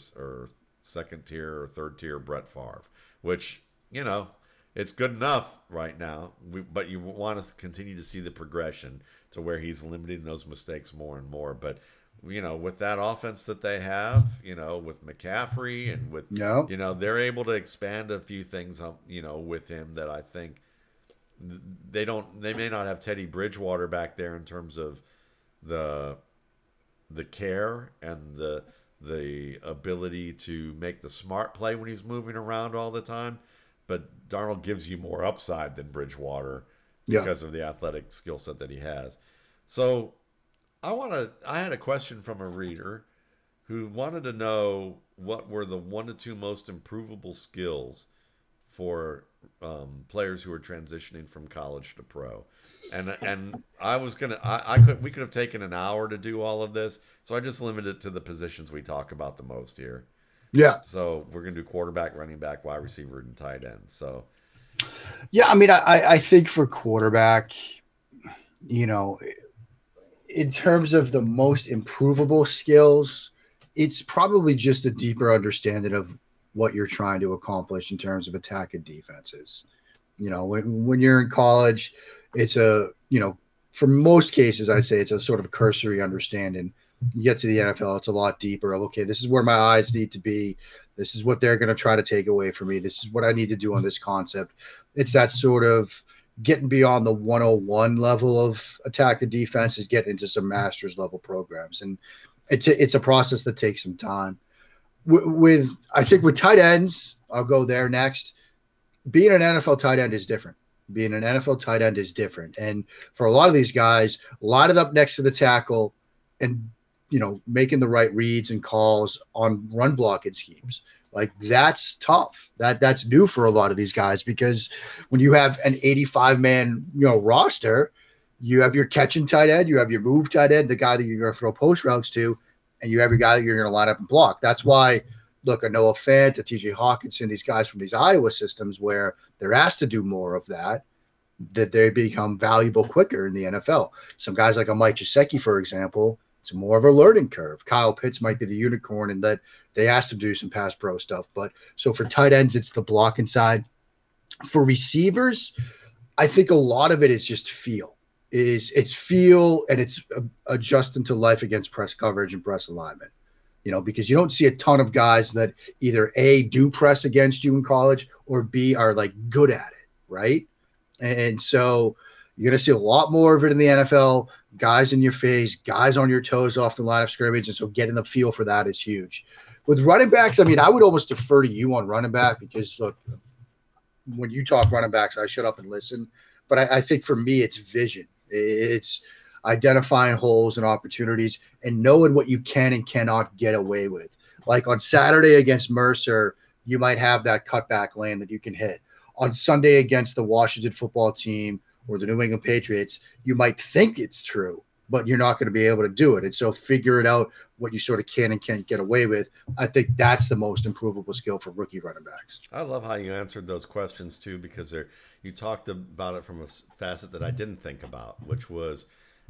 second-tier or third-tier Brett Favre, which, you know, it's good enough right now. But you want to continue to see the progression to where he's limiting those mistakes more and more. But, you know, with that offense that they have, you know, with McCaffrey and with, you know, they're able to expand a few things, you know, with him that I think they don't, they may not have Teddy Bridgewater back there in terms of the care and the ability to make the smart play when he's moving around all the time. But Darnold gives you more upside than Bridgewater because of the athletic skill set that he has. So I had a question from a reader who wanted to know what were the 1 to 2 most improvable skills for players who are transitioning from college to pro. And I was going to, we could have taken an hour to do all of this. So I just limited it to the positions we talk about the most here. Yeah. So we're going to do quarterback, running back, wide receiver, and tight end. So. Yeah. I mean, I think for quarterback, you know, in terms of the most improvable skills, it's probably just a deeper understanding of what you're trying to accomplish in terms of attack and defenses. You know, when you're in college, it's a, you know, for most cases, I'd say it's a sort of cursory understanding. You get to the NFL, it's a lot deeper. Okay, this is where my eyes need to be. This is what they're going to try to take away from me. This is what I need to do on this concept. It's that sort of getting beyond the 101 level of attack and defense is getting into some master's level programs. And it's a process that takes some time. With tight ends, I'll go there next. Being an NFL tight end is different. And for a lot of these guys, lined up next to the tackle and, you know, making the right reads and calls on run blocking schemes. Like, that's tough. That's new for a lot of these guys, because when you have an 85-man, you know, roster, you have your catching tight end, you have your move tight end, the guy that you're going to throw post routes to, and you have your guy that you're going to line up and block. That's why, look, a Noah Fant, a TJ Hawkinson, these guys from these Iowa systems where they're asked to do more of that, that they become valuable quicker in the NFL. Some guys like a Mike Gesicki, for example, it's more of a learning curve. Kyle Pitts might be the unicorn in that they asked him to do some pass pro stuff. But so for tight ends, it's the blocking side. For receivers, I think a lot of it is just feel. It's feel, and it's adjusting to life against press coverage and press alignment. You know, because you don't see a ton of guys that either A, do press against you in college, or B, are like good at it, right? And so you're going to see a lot more of it in the NFL. Guys in your face, guys on your toes off the line of scrimmage. And so getting the feel for that is huge. With running backs, I mean, I would almost defer to you on running back, because, look, when you talk running backs, I shut up and listen. But I think for me, it's vision. It's identifying holes and opportunities and knowing what you can and cannot get away with. Like on Saturday against Mercer, you might have that cutback lane that you can hit. On Sunday against the Washington football team or the New England Patriots, you might think it's true, but you're not going to be able to do it. And so figure it out what you sort of can and can't get away with. I think that's the most improvable skill for rookie running backs. I love how you answered those questions too, because you talked about it from a facet that I didn't think about, which was,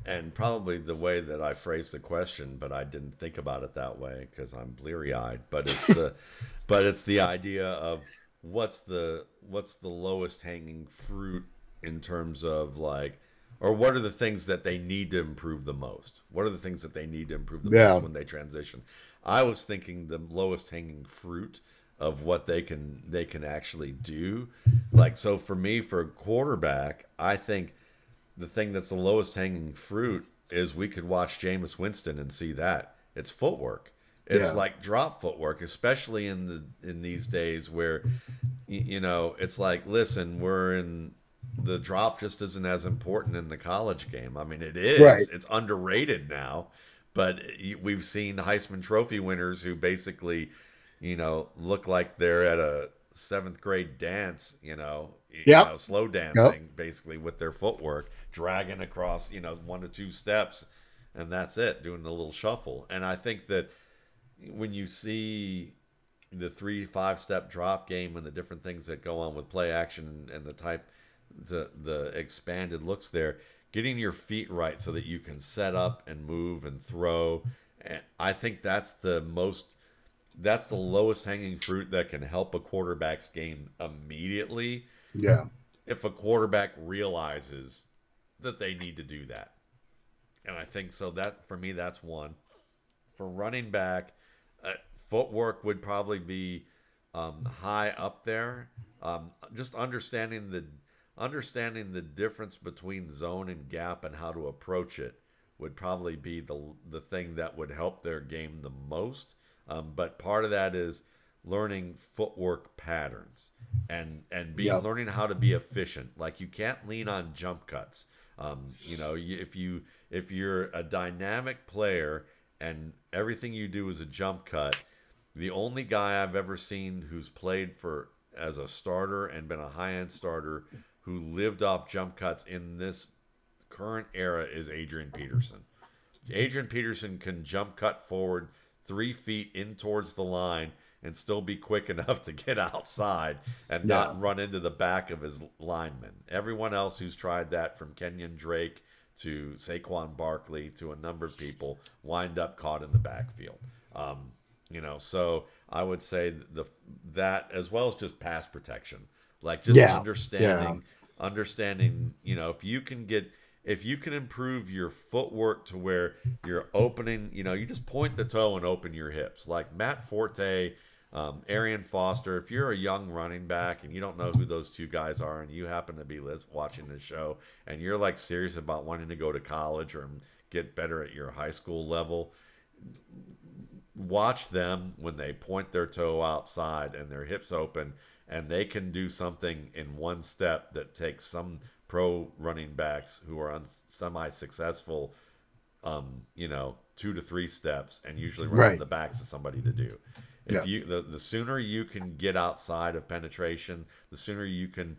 and probably the way that I phrased the question, but I didn't think about it that way because I'm bleary eyed, but it's the, but it's the idea of what's the lowest hanging fruit in terms of, like, or what are the things that they need to improve the most? What are the things that they need to improve the most when they transition? I was thinking the lowest hanging fruit of what they can actually do. Like, so for me, for a quarterback, I think the thing that's the lowest hanging fruit is we could watch Jameis Winston and see that. It's footwork. It's like drop footwork, especially in these days where, you know, it's like, listen, the drop just isn't as important in the college game. I mean, it is. Right. It's underrated now, but we've seen Heisman Trophy winners who basically, you know, look like they're at a 7th grade dance, you know, slow dancing basically with their footwork, dragging across, you know, 1 to 2 steps, and that's it, doing the little shuffle. And I think that when you see the 3-5 step drop game and the different things that go on with play action and the type, the expanded looks there, getting your feet right so that you can set up and move and throw. And I think that's the lowest hanging fruit that can help a quarterback's game immediately. Yeah. If a quarterback realizes that they need to do that. And I think so that for me, that's one. For running back, footwork would probably be high up there. Just understanding the difference between zone and gap and how to approach it would probably be the thing that would help their game the most. But part of that is learning footwork patterns and learning how to be efficient. Like, you can't lean on jump cuts. If you're a dynamic player and everything you do is a jump cut, the only guy I've ever seen who's played as a starter and been a high-end starter who lived off jump cuts in this current era is Adrian Peterson. Adrian Peterson can jump cut forward 3 feet in towards the line and still be quick enough to get outside and not run into the back of his lineman. Everyone else who's tried that, from Kenyon Drake to Saquon Barkley to a number of people, wind up caught in the backfield. So I would say that as well as just pass protection, like just understanding, if you can improve your footwork to where you're opening, you just point the toe and open your hips, like Matt Forte, Arian Foster. If you're a young running back and you don't know who those two guys are and you happen to be watching the show and you're like serious about wanting to go to college or get better at your high school level, watch them when they point their toe outside and their hips open, and they can do something in one step that takes some pro running backs who are semi-successful, 2 to 3 steps and usually run on the backs of somebody to do. The sooner you can get outside of penetration, the sooner you can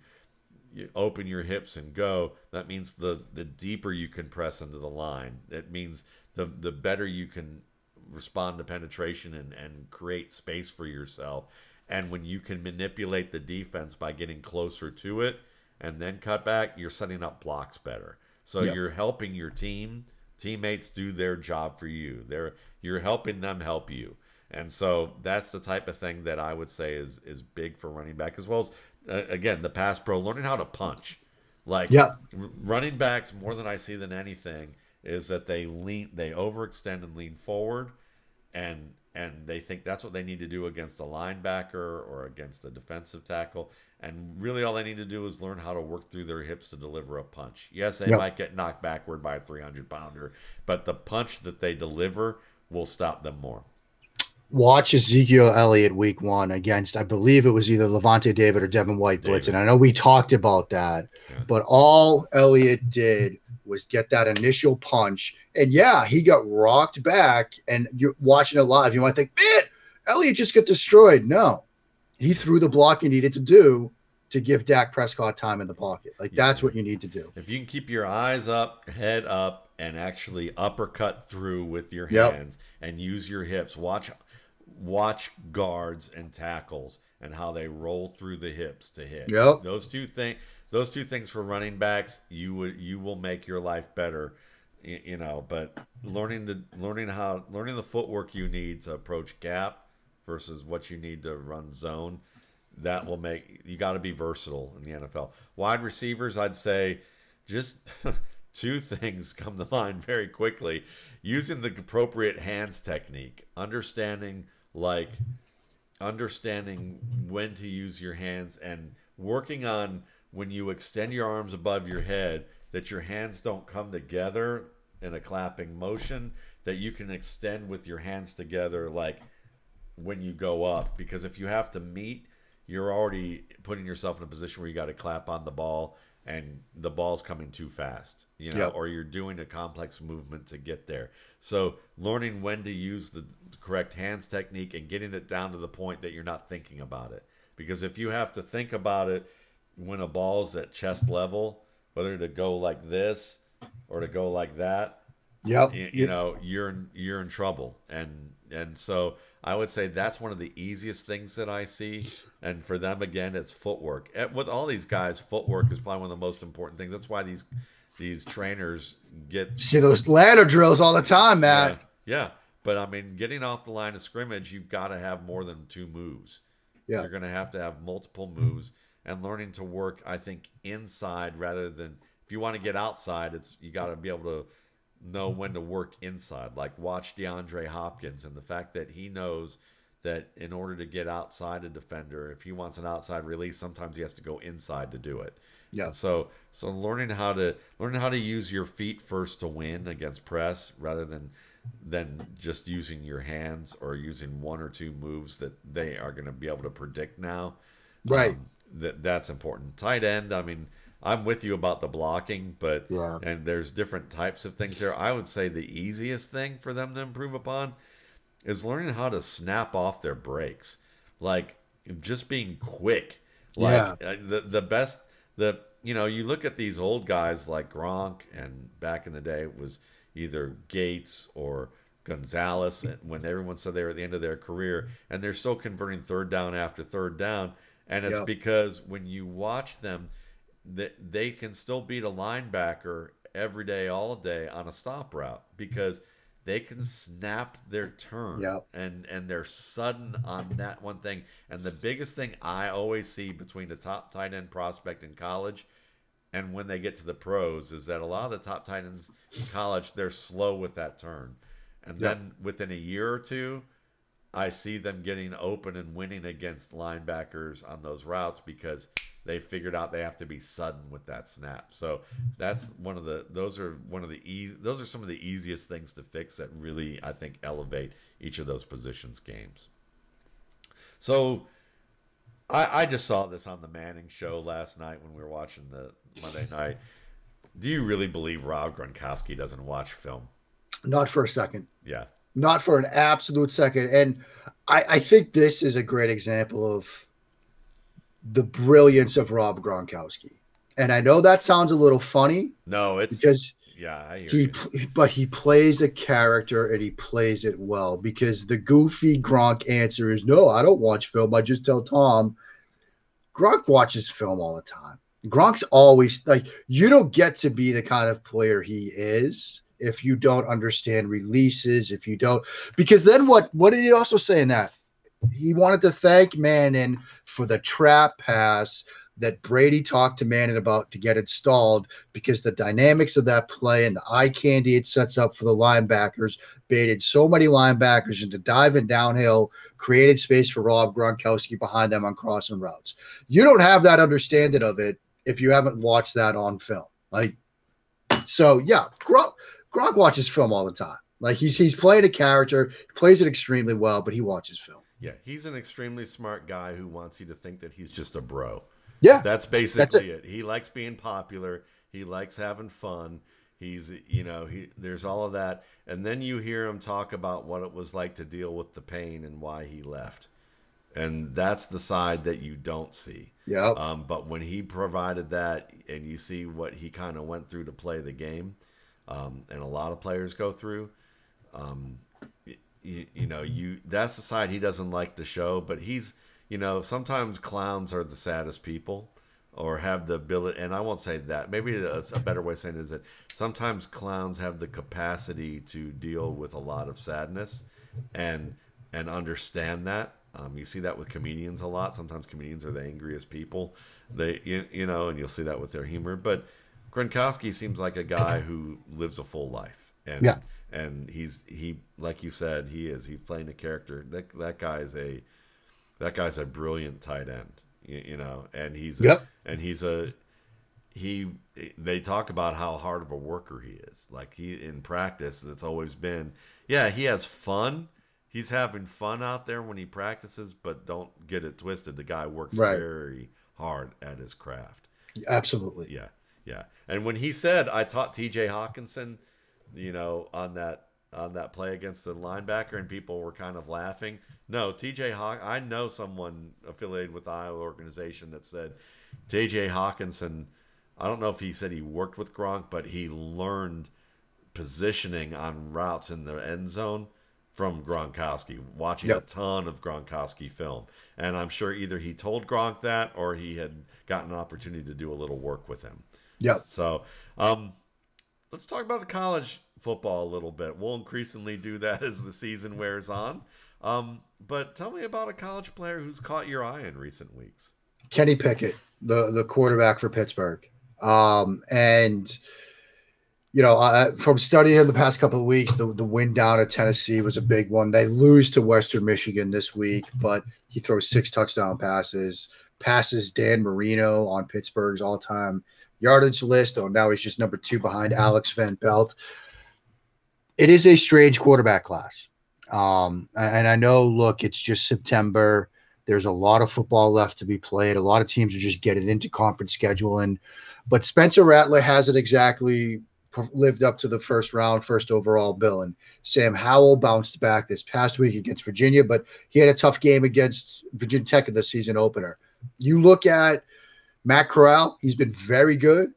open your hips and go, that means the deeper you can press into the line. It means the better you can respond to penetration and create space for yourself. And when you can manipulate the defense by getting closer to it and then cut back, you're setting up blocks better. So you're helping your teammates do their job for you. You're helping them help you. And so that's the type of thing that I would say is big for running back, as well as, again, the pass pro, learning how to punch. Running backs, more than I see than anything, is that they overextend and lean forward, and they think that's what they need to do against a linebacker or against a defensive tackle. And really all they need to do is learn how to work through their hips to deliver a punch. Yes, they might get knocked backward by a 300-pounder, but the punch that they deliver will stop them more. Watch Ezekiel Elliott week 1 against, I believe it was either Levante David or Devin White blitz. And I know we talked about that, but all Elliott did was get that initial punch. And he got rocked back, and you're watching it live. You might think, man, Elliott just got destroyed. No, he threw the block he needed to do to give Dak Prescott time in the pocket. That's what you need to do. If you can keep your eyes up, head up, and actually uppercut through with your hands and use your hips, watch guards and tackles and how they roll through the hips to hit. Those two things for running backs, you will make your life better, but learning the footwork you need to approach gap versus what you need to run zone, that will make, you got to be versatile in the NFL. Wide receivers, I'd say just two things come to mind very quickly. Using the appropriate hands technique, understanding when to use your hands, and working on when you extend your arms above your head that your hands don't come together in a clapping motion, that you can extend with your hands together like when you go up, because if you have to meet, you're already putting yourself in a position where you got to clap on the ball and the ball's coming too fast, or you're doing a complex movement to get there. So learning when to use the correct hands technique and getting it down to the point that you're not thinking about it. Because if you have to think about it when a ball's at chest level, whether to go like this or to go like that, you're in trouble. And so I would say that's one of the easiest things that I see. And for them, again, it's footwork. With all these guys, footwork is probably one of the most important things. That's why these trainers get... You see those ladder drills all the time, Matt. Yeah. But, I mean, getting off the line of scrimmage, you've got to have more than two moves. Yeah. You're going to have multiple moves. And learning to work, I think, inside rather than... If you want to get outside, it's you got to be able to know when to work inside. Like watch DeAndre Hopkins and the fact that he knows that in order to get outside a defender, if he wants an outside release, sometimes he has to go inside to do it. Yeah. And so learning how to use your feet first to win against press rather than just using your hands or using one or two moves that they are going to be able to predict now. Right. That's important. Tight end, I mean, I'm with you about the blocking, but yeah. And there's different types of things there. I would say the easiest thing for them to improve upon is learning how to snap off their breaks. Like just being quick. Like yeah. You look at these old guys like Gronk, and back in the day it was either Gates or Gonzalez, and when everyone said they were at the end of their career, and they're still converting third down after third down. And it's because when you watch them, that they can still beat a linebacker every day, all day on a stop route because they can snap their turn and they're sudden on that one thing. And the biggest thing I always see between the top tight end prospect in college and when they get to the pros is that a lot of the top tight ends in college, they're slow with that turn. And then within a year or two, I see them getting open and winning against linebackers on those routes because they figured out they have to be sudden with that snap. So that's those are some of the easiest things to fix that really, I think, elevate each of those positions games. So I just saw this on the Manning show last night when we were watching the Monday night. Do you really believe Rob Gronkowski doesn't watch film? Not for a second. Yeah. Not for an absolute second. And I think this is a great example of the brilliance of Rob Gronkowski. And I know that sounds a little funny. No, it's because he plays a character and he plays it well, because the goofy Gronk answer is, no, I don't watch film. I just tell Tom. Gronk watches film all the time. Gronk's always like, you don't get to be the kind of player he is if you don't understand releases, if you don't, because then what did he also say in that? He wanted to thank Manning for the trap pass that Brady talked to Manning about to get installed, because the dynamics of that play and the eye candy it sets up for the linebackers baited so many linebackers into diving downhill, created space for Rob Gronkowski behind them on crossing routes. You don't have that understanding of it if you haven't watched that on film. Like, so yeah, Gronk watches film all the time. Like he's playing a character, plays it extremely well, but he watches film. Yeah, he's an extremely smart guy who wants you to think that he's just a bro. Yeah. That's basically it. He likes being popular. He likes having fun. He's, there's all of that. And then you hear him talk about what it was like to deal with the pain and why he left. And that's the side that you don't see. Yeah. But when he provided that and you see what he kind of went through to play the game, and a lot of players go through, that's the side he doesn't like to show, but he's, sometimes clowns are the saddest people or have the ability. And I won't say that. Maybe a better way of saying it is that sometimes clowns have the capacity to deal with a lot of sadness and understand that. You see that with comedians a lot. Sometimes comedians are the angriest people. And you'll see that with their humor. But Gronkowski seems like a guy who lives a full life, and he like you said, he's playing a character. That guy's a brilliant tight end, and they talk about how hard of a worker he is. Like in practice, that's always been he has fun. He's having fun out there when he practices, but don't get it twisted. The guy works very hard at his craft. Absolutely. Yeah. And when he said, I taught TJ Hawkinson, on that play against the linebacker, and people were kind of laughing. No, TJ Hawk. I know someone affiliated with the Iowa organization that said TJ Hawkinson, I don't know if he said he worked with Gronk, but he learned positioning on routes in the end zone from Gronkowski, watching a ton of Gronkowski film. And I'm sure either he told Gronk that or he had gotten an opportunity to do a little work with him. Yeah. So let's talk about the college football a little bit. We'll increasingly do that as the season wears on. But tell me about a college player who's caught your eye in recent weeks. Kenny Pickett, the quarterback for Pittsburgh. And, you know, from studying him the past couple of weeks, the win down at Tennessee was a big one. They lose to Western Michigan this week, but he throws 6 touchdown passes, passes Dan Marino on Pittsburgh's all-time yardage list. Oh, now he's just number 2 behind Alex Van Pelt. It is a strange quarterback class. And I know, look, it's just September. There's a lot of football left to be played. A lot of teams are just getting into conference scheduling. But Spencer Rattler hasn't exactly lived up to the first round, first overall bill. And Sam Howell bounced back this past week against Virginia, but he had a tough game against Virginia Tech in the season opener. You look at Matt Corral, he's been very good.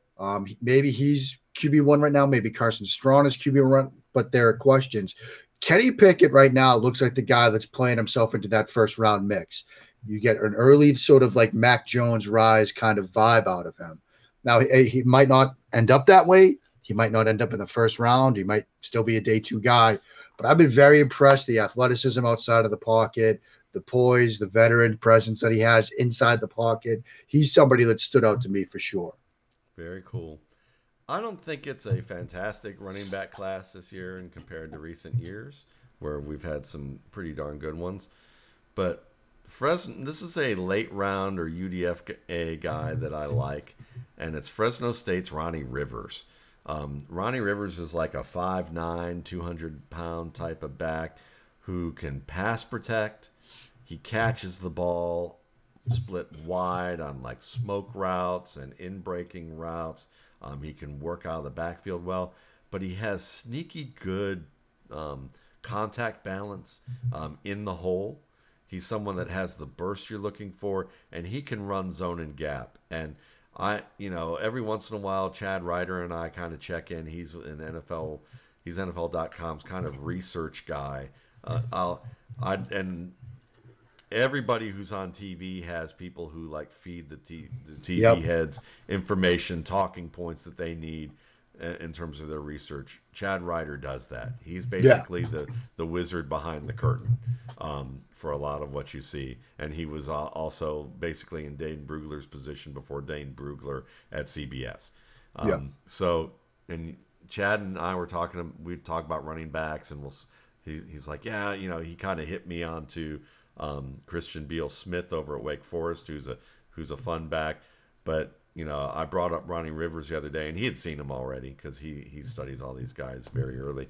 Maybe he's QB1 right now. Maybe Carson Strong is QB1, but there are questions. Kenny Pickett right now looks like the guy that's playing himself into that first round mix. You get an early sort of like Mac Jones rise kind of vibe out of him. Now, he might not end up that way. He might not end up in the first round. He might still be a day 2 guy. But I've been very impressed, the athleticism outside of the pocket, the poise, the veteran presence that he has inside the pocket. He's somebody that stood out to me for sure. Very cool. I don't think it's a fantastic running back class this year and compared to recent years where we've had some pretty darn good ones. But Fresno, this is a late round or UDFA guy that I like, and it's Fresno State's Ronnie Rivers. Ronnie Rivers is like a 5'9", 200-pound type of back who can pass protect. He catches the ball split wide on like smoke routes and in-breaking routes. He can work out of the backfield well, but he has sneaky good contact balance in the hole. He's someone that has the burst you're looking for, and he can run zone and gap. And every once in a while, Chad Ryder and I kind of check in. He's an NFL, he's NFL.com's kind of research guy. Everybody who's on TV has people who like feed the TV heads information, talking points that they need in terms of their research. Chad Ryder does that. He's basically the wizard behind the curtain for a lot of what you see. And he was also basically in Dane Brugler's position before Dane Brugler at CBS. So, and Chad and I were talking, we'd talk about running backs, and he's like, he kind of hit me onto Christian Beal Smith over at Wake Forest, who's a fun back. But I brought up Ronnie Rivers the other day, and he had seen him already because he studies all these guys very early,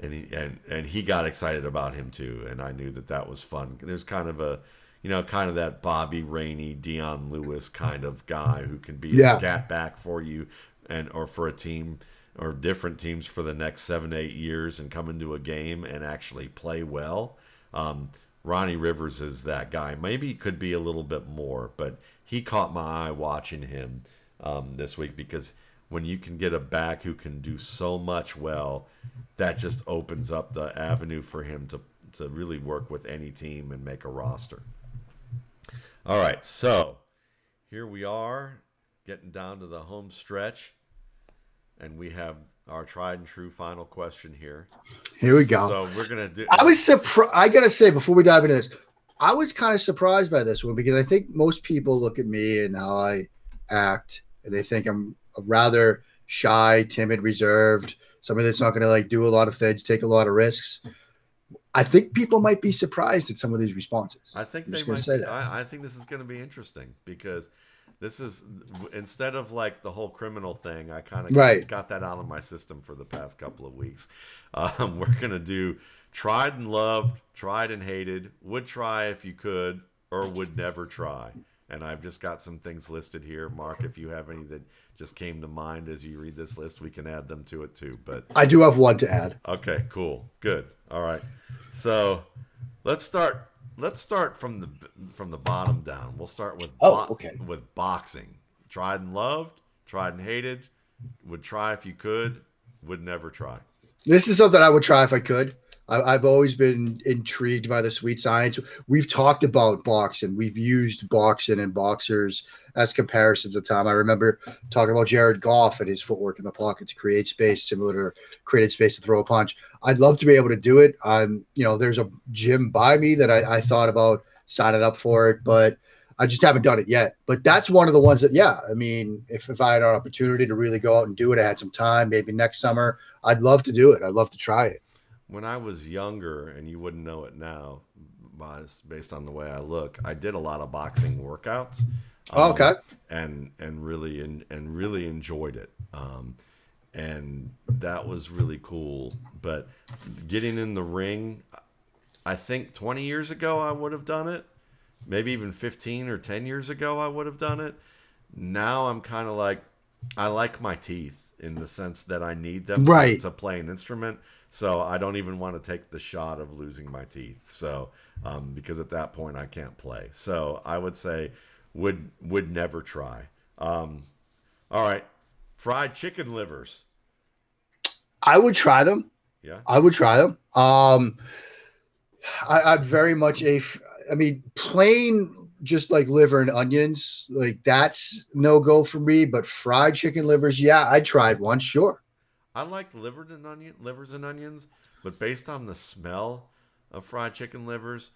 and he got excited about him too, and I knew that was fun. There's kind of a that Bobby Rainey, Dion Lewis kind of guy who can be a scat back for you or for a team or different teams for the next 7-8 years and come into a game and actually play well. Ronnie Rivers is that guy. Maybe he could be a little bit more, but he caught my eye watching him this week, because when you can get a back who can do so much well, that just opens up the avenue for him to really work with any team and make a roster. All right, so here we are getting down to the home stretch, and we have our tried and true final question here. Here we go. So we're going to do. I was surprised. I got to say, before we dive into this, I was kind of surprised by this one, because I think most people look at me and how I act, and they think I'm a rather shy, timid, reserved, somebody that's not going to like do a lot of things, take a lot of risks. I think people might be surprised at some of these responses. I think I'm they might say that. I think this is going to be interesting, because this is, instead of like the whole criminal thing, I kind of got that out of my system for the past couple of weeks. We're going to do tried and loved, tried and hated, would try if you could, or would never try. And I've just got some things listed here. Mark, if you have any that just came to mind as you read this list, we can add them to it too. But I do have one to add. Okay, cool. Good. All right. So let's start. Let's start from the bottom down. We'll start with with boxing. Tried and loved, tried and hated, would try if you could, would never try. This is something I would try if I could. I've always been intrigued by the sweet science. We've talked about boxing. We've used boxing and boxers as comparisons of time. I remember talking about Jared Goff and his footwork in the pocket to create space, similar to created space to throw a punch. I'd love to be able to do it. There's a gym by me that I thought about signing up for it, but I just haven't done it yet. But that's one of the ones that, if I had an opportunity to really go out and do it, I had some time, maybe next summer, I'd love to do it. I'd love to try it. When I was younger, and you wouldn't know it now based on the way I look, I did a lot of boxing workouts. And really enjoyed it. And that was really cool. But getting in the ring, I think 20 years ago I would have done it. Maybe even 15 or 10 years ago I would have done it. Now I'm kind of like, I like my teeth in the sense that I need them to play an instrument. So I don't even want to take the shot of losing my teeth. So because at that point I can't play. So I would say would never try. All right. Fried chicken livers. I would try them. Yeah. I would try them. I'm very much plain just like liver and onions, like that's no go for me, but fried chicken livers, yeah, I tried one, sure. I like livers and onions, but based on the smell of fried chicken livers,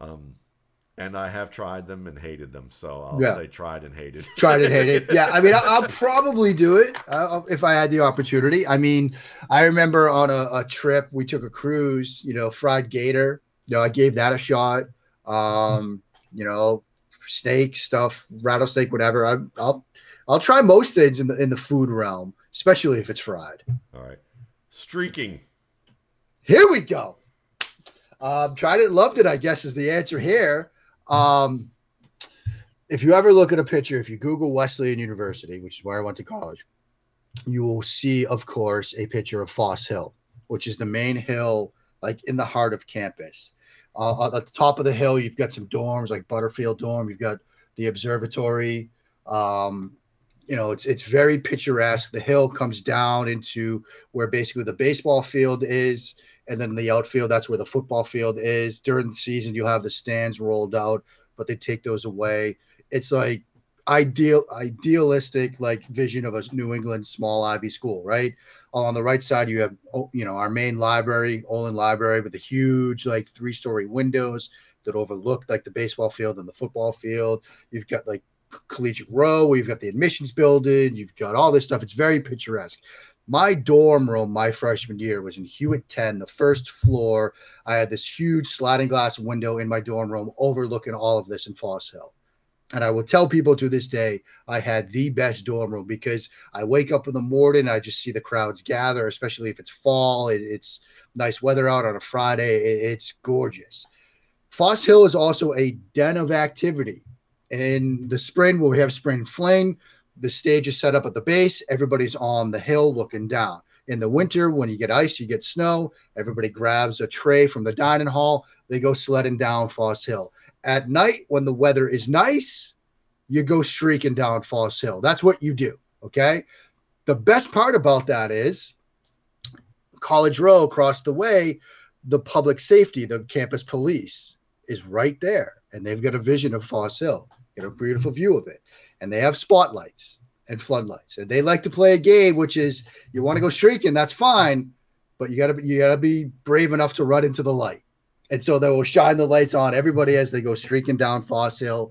and I have tried them and hated them, so I'll say tried and hated. Tried and hated, yeah. I'll probably do it if I had the opportunity. I remember on a trip, we took a cruise, fried gator. I gave that a shot. Snake stuff, rattlesnake, whatever. I'll try most things in the food realm, especially if it's fried. All right, streaking. Here we go. Tried it, loved it, I guess is the answer here. If you ever look at a picture, if you Google Wesleyan University, which is where I went to college, you will see, of course, a picture of Foss Hill, which is the main hill, like in the heart of campus. At the top of the hill, you've got some dorms like Butterfield Dorm. You've got the observatory. It's very picturesque. The hill comes down into where basically the baseball field is, and then the outfield, that's where the football field is. During the season, you'll have the stands rolled out, but they take those away. It's like idealistic like vision of a New England small Ivy school, right? On the right side, you have, our main library, Olin Library, with the huge, like, 3-story windows that overlook, like, the baseball field and the football field. You've got, like, Collegiate Row, where you've got the admissions building. You've got all this stuff. It's very picturesque. My dorm room my freshman year was in Hewitt 10, the first floor. I had this huge sliding glass window in my dorm room overlooking all of this in Foss Hill. And I will tell people to this day, I had the best dorm room because I wake up in the morning, I just see the crowds gather, especially if it's fall, it's nice weather out on a Friday, it's gorgeous. Foss Hill is also a den of activity. In the spring, where we have spring fling, the stage is set up at the base, everybody's on the hill looking down. In the winter, when you get ice, you get snow, everybody grabs a tray from the dining hall, they go sledding down Foss Hill. At night, when the weather is nice, you go streaking down Foss Hill. That's what you do, okay? The best part about that is College Row across the way, the public safety, the campus police is right there, and they've got a vision of Foss Hill, a beautiful view of it, and they have spotlights and floodlights, and they like to play a game, which is you want to go streaking, that's fine, but you gotta be brave enough to run into the light. And so they will shine the lights on everybody as they go streaking down Foss Hill.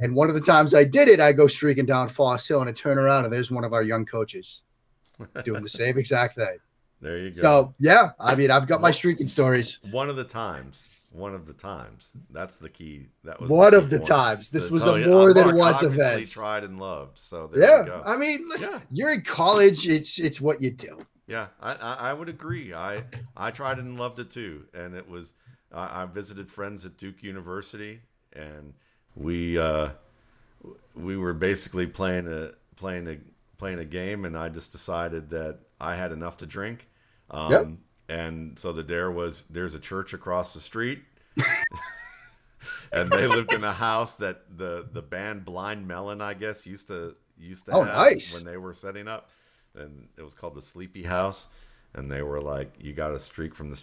And one of the times I did it, I go streaking down Foss Hill and I turn around and there's one of our young coaches doing the same exact thing. There you go. So, yeah, I've got my streaking stories. One of the times. That's the key. That was one of the times. This was a more than once event. Tried and loved. So there you go. You're in college. It's what you do. Yeah, I would agree. I tried and loved it too. And it was – I visited friends at Duke University, and we were basically playing a game, and I just decided that I had enough to drink, and so there's a church across the street, and they lived in a house that the band Blind Melon, I guess, used to have when they were setting up, and it was called the Sleepy House. and they were like, you got to streak from the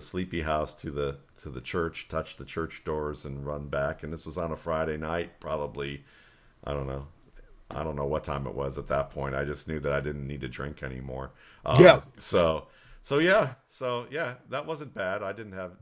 sleepy house to the church, touch the church doors, and run back. And this was on a Friday night, probably. I don't know what time it was at that point. I just knew that I didn't need to drink anymore. Yeah. So yeah, that wasn't bad. I didn't have,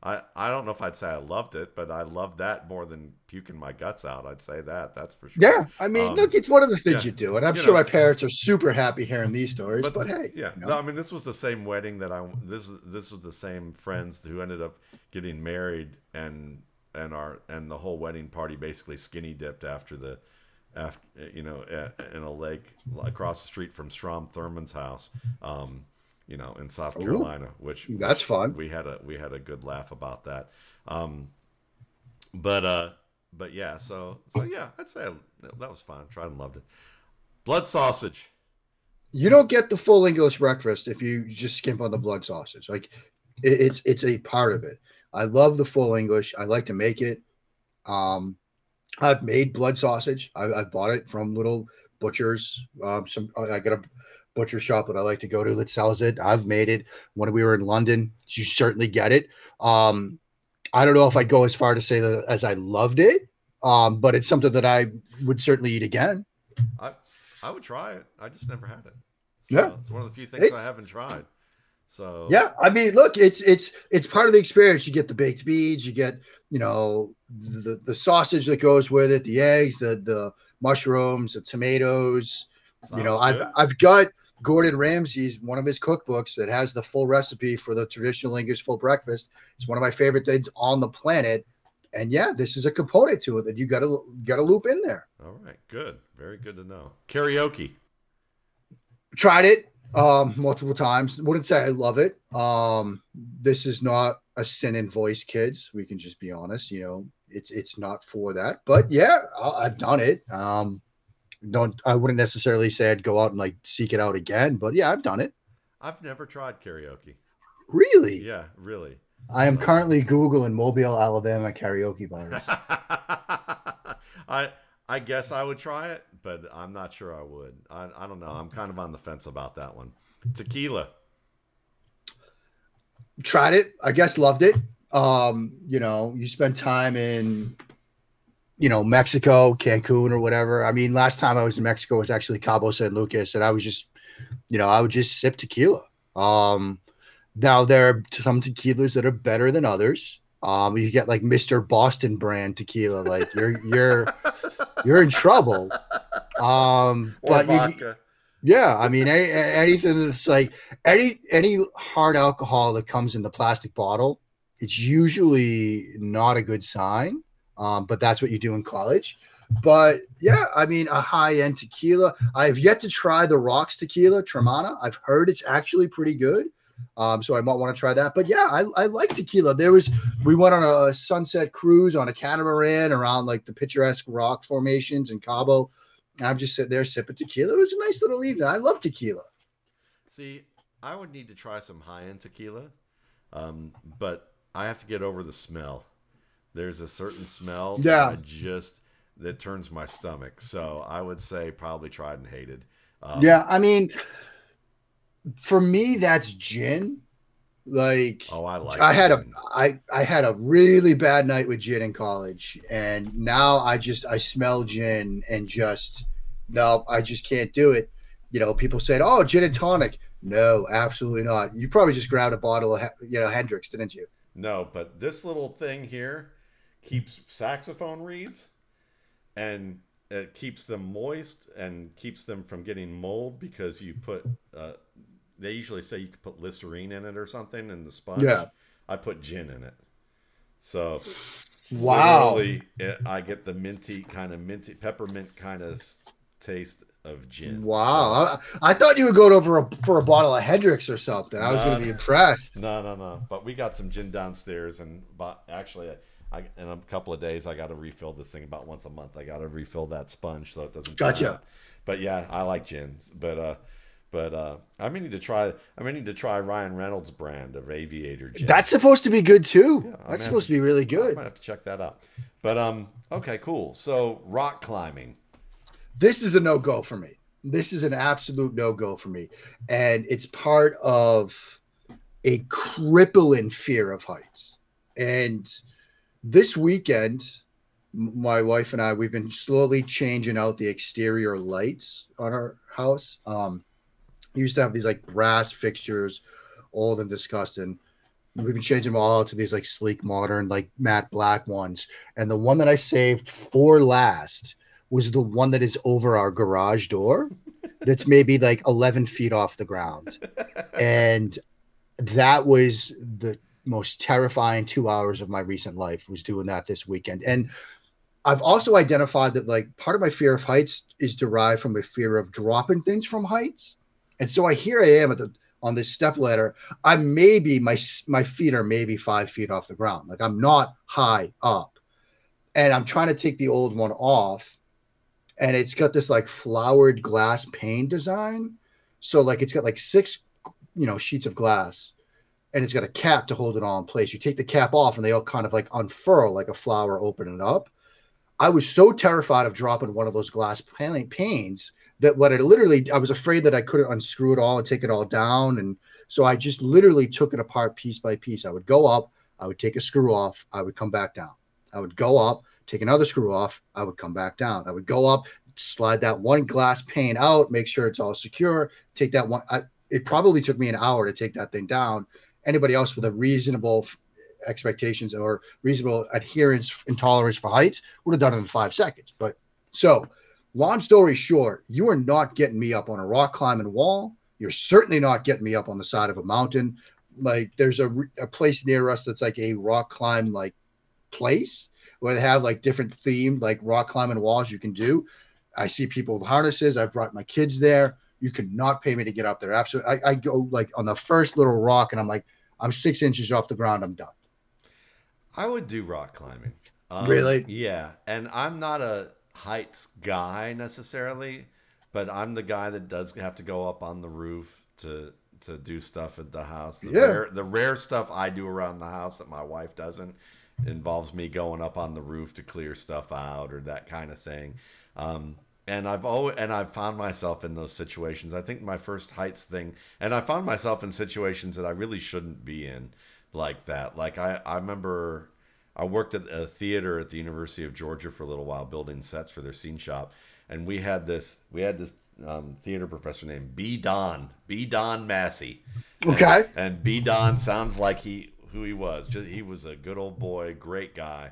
I don't know if I'd say I loved it, but I loved that more than puking my guts out. I'd say that, that's for sure. Yeah. I mean, look, it's one of the things you do. And I'm sure my parents are super happy hearing these stories, but hey. Yeah. No, I mean, this was the same wedding that this was the same friends who ended up getting married, and the whole wedding party basically skinny dipped after in a lake across the street from Strom Thurmond's house. In South Carolina, which fun. We had a good laugh about that. So I'd say that was fun. Tried and loved it. Blood sausage. You don't get the full English breakfast if you just skimp on the blood sausage. Like it's a part of it. I love the full English. I like to make it. I've made blood sausage. I've bought it from little butchers. I got a butcher shop that I like to go to that sells it. I've made it when we were in London. So you certainly get it. I don't know if I'd go as far to say that as I loved it, but it's something that I would certainly eat again. I would try it. I just never had it. So yeah, it's one of the few things I haven't tried. So yeah, I mean, look, it's part of the experience. You get the baked beans, you get the sausage that goes with it, the eggs, the mushrooms, the tomatoes. Sounds good. I've got Gordon Ramsay's, one of his cookbooks that has the full recipe for the traditional English full breakfast. It's one of my favorite things on the planet. And yeah, this is a component to it that you got to loop in there. All right. Good. Very good to know. Karaoke. Tried it multiple times. Wouldn't say I love it. This is not a sin in voice, kids. We can just be honest. It's not for that. But yeah, I've done it. I wouldn't necessarily say I'd go out and seek it out again, but yeah, I've done it. I've never tried karaoke. Really? Yeah, really. I am currently Googling Mobile, Alabama karaoke bars. I guess I would try it, but I'm not sure I would. I don't know. I'm kind of on the fence about that one. Tequila. Tried it. I guess loved it. You spend time in Mexico, Cancun or whatever. I mean, last time I was in Mexico was actually Cabo San Lucas, and I was just, I would just sip tequila. Now there are some tequilas that are better than others. You get Mr. Boston brand tequila, you're in trouble. But vodka. Anything that's any hard alcohol that comes in the plastic bottle, it's usually not a good sign. But that's what you do in college. But yeah, I mean, a high-end tequila. I have yet to try the Rocks tequila, Tremana. I've heard it's actually pretty good. So I might want to try that. But yeah, I like tequila. We went on a sunset cruise on a catamaran around the picturesque rock formations in Cabo. And I'm just sitting there sipping tequila. It was a nice little evening. I love tequila. See, I would need to try some high-end tequila, but I have to get over the smell. There's a certain smell that turns my stomach. So I would say probably tried and hated. I mean, for me, that's gin. I had a really bad night with gin in college, and now I smell gin and I just can't do it. People said, "Oh, gin and tonic." No, absolutely not. You probably just grabbed a bottle of Hendrix, didn't you? No, but this little thing here keeps saxophone reeds, and it keeps them moist and keeps them from getting mold, because you put they usually say you could put Listerine in it or something in the sponge. Yeah. I put gin in it. So wow. I get the minty peppermint kind of taste of gin. Wow. I thought you would go for a bottle of Hendrix or something. I was going to be impressed. No. But we got some gin downstairs, and actually I in a couple of days I got to refill this thing about once a month. I got to refill that sponge so it doesn't Gotcha. But yeah, I like gins. But I may need to try Ryan Reynolds' brand of Aviator gin. That's supposed to be good too. Yeah, that's supposed to be really good. I might have to check that out. But okay, cool. So rock climbing. This is a no-go for me. This is an absolute no-go for me. And it's part of a crippling fear of heights. And this weekend, my wife and I, we've been slowly changing out the exterior lights on our house. We used to have these like brass fixtures, old and disgusting. We've been changing them all out to these like sleek, modern, like matte black ones. And the one that I saved for last was the one that is over our garage door. That's maybe like 11 feet off the ground. And that was the most terrifying 2 hours of my recent life, was doing that this weekend. And I've also identified that like part of my fear of heights is derived from a fear of dropping things from heights. And so here I am at on this step ladder. I'm maybe my feet are maybe 5 feet off the ground. Like I'm not high up, and I'm trying to take the old one off, and it's got this like flowered glass pane design. So like it's got like six, sheets of glass, and it's got a cap to hold it all in place. You take the cap off and they all kind of like unfurl like a flower opening up. I was so terrified of dropping one of those glass panes that I was afraid that I couldn't unscrew it all and take it all down. And so I just literally took it apart piece by piece. I would go up, I would take a screw off, I would come back down. I would go up, take another screw off, I would come back down. I would go up, slide that one glass pane out, make sure it's all secure, take that one. It probably took me an hour to take that thing down. Anybody else with a reasonable expectations or reasonable adherence and tolerance for heights would have done it in 5 seconds. But so long story short, you are not getting me up on a rock climbing wall. You're certainly not getting me up on the side of a mountain. Like there's a place near us that's like a rock climb like place where they have like different themed like rock climbing walls you can do. I see people with harnesses. I've brought my kids there. You could not pay me to get up there. Absolutely. I go like on the first little rock and I'm like, I'm 6 inches off the ground. I'm done. I would do rock climbing. Really? Yeah. And I'm not a heights guy necessarily, but I'm the guy that does have to go up on the roof to do stuff at the house. The rare stuff I do around the house that my wife doesn't involves me going up on the roof to clear stuff out or that kind of thing. And I've found myself in those situations. I think my first heights thing, and I found myself in situations that I really shouldn't be in like that. Like I remember I worked at a theater at the University of Georgia for a little while building sets for their scene shop. And we had this theater professor named B. Don Massey. Okay. And B. Don sounds like who he was. He was a good old boy, great guy.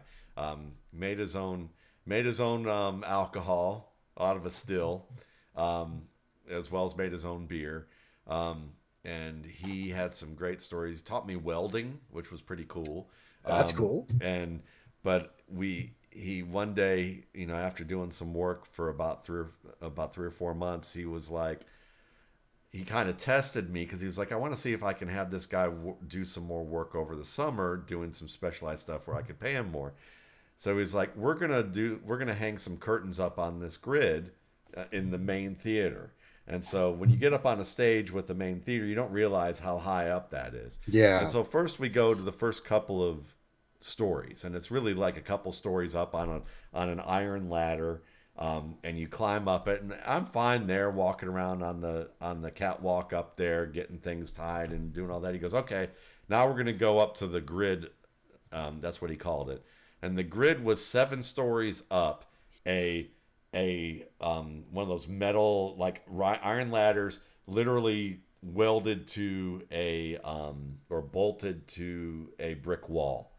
Made his own alcohol out of a still, as well as made his own beer. And he had some great stories. He taught me welding, which was pretty cool. That's cool. But he one day, after doing some work for about three or four months, he was like, he kind of tested me because he was like, I want to see if I can have this guy do some more work over the summer, doing some specialized stuff where I could pay him more. So he's like, we're gonna hang some curtains up on this grid in the main theater. And so when you get up on a stage with the main theater, you don't realize how high up that is. Yeah. And so first we go to the first couple of stories, and it's really like a couple stories up on an iron ladder, and you climb up it. And I'm fine there, walking around on the catwalk up there, getting things tied and doing all that. He goes, okay, now we're gonna go up to the grid. That's what he called it. And the grid was 7 stories up, a one of those metal like iron ladders, literally welded to or bolted to a brick wall,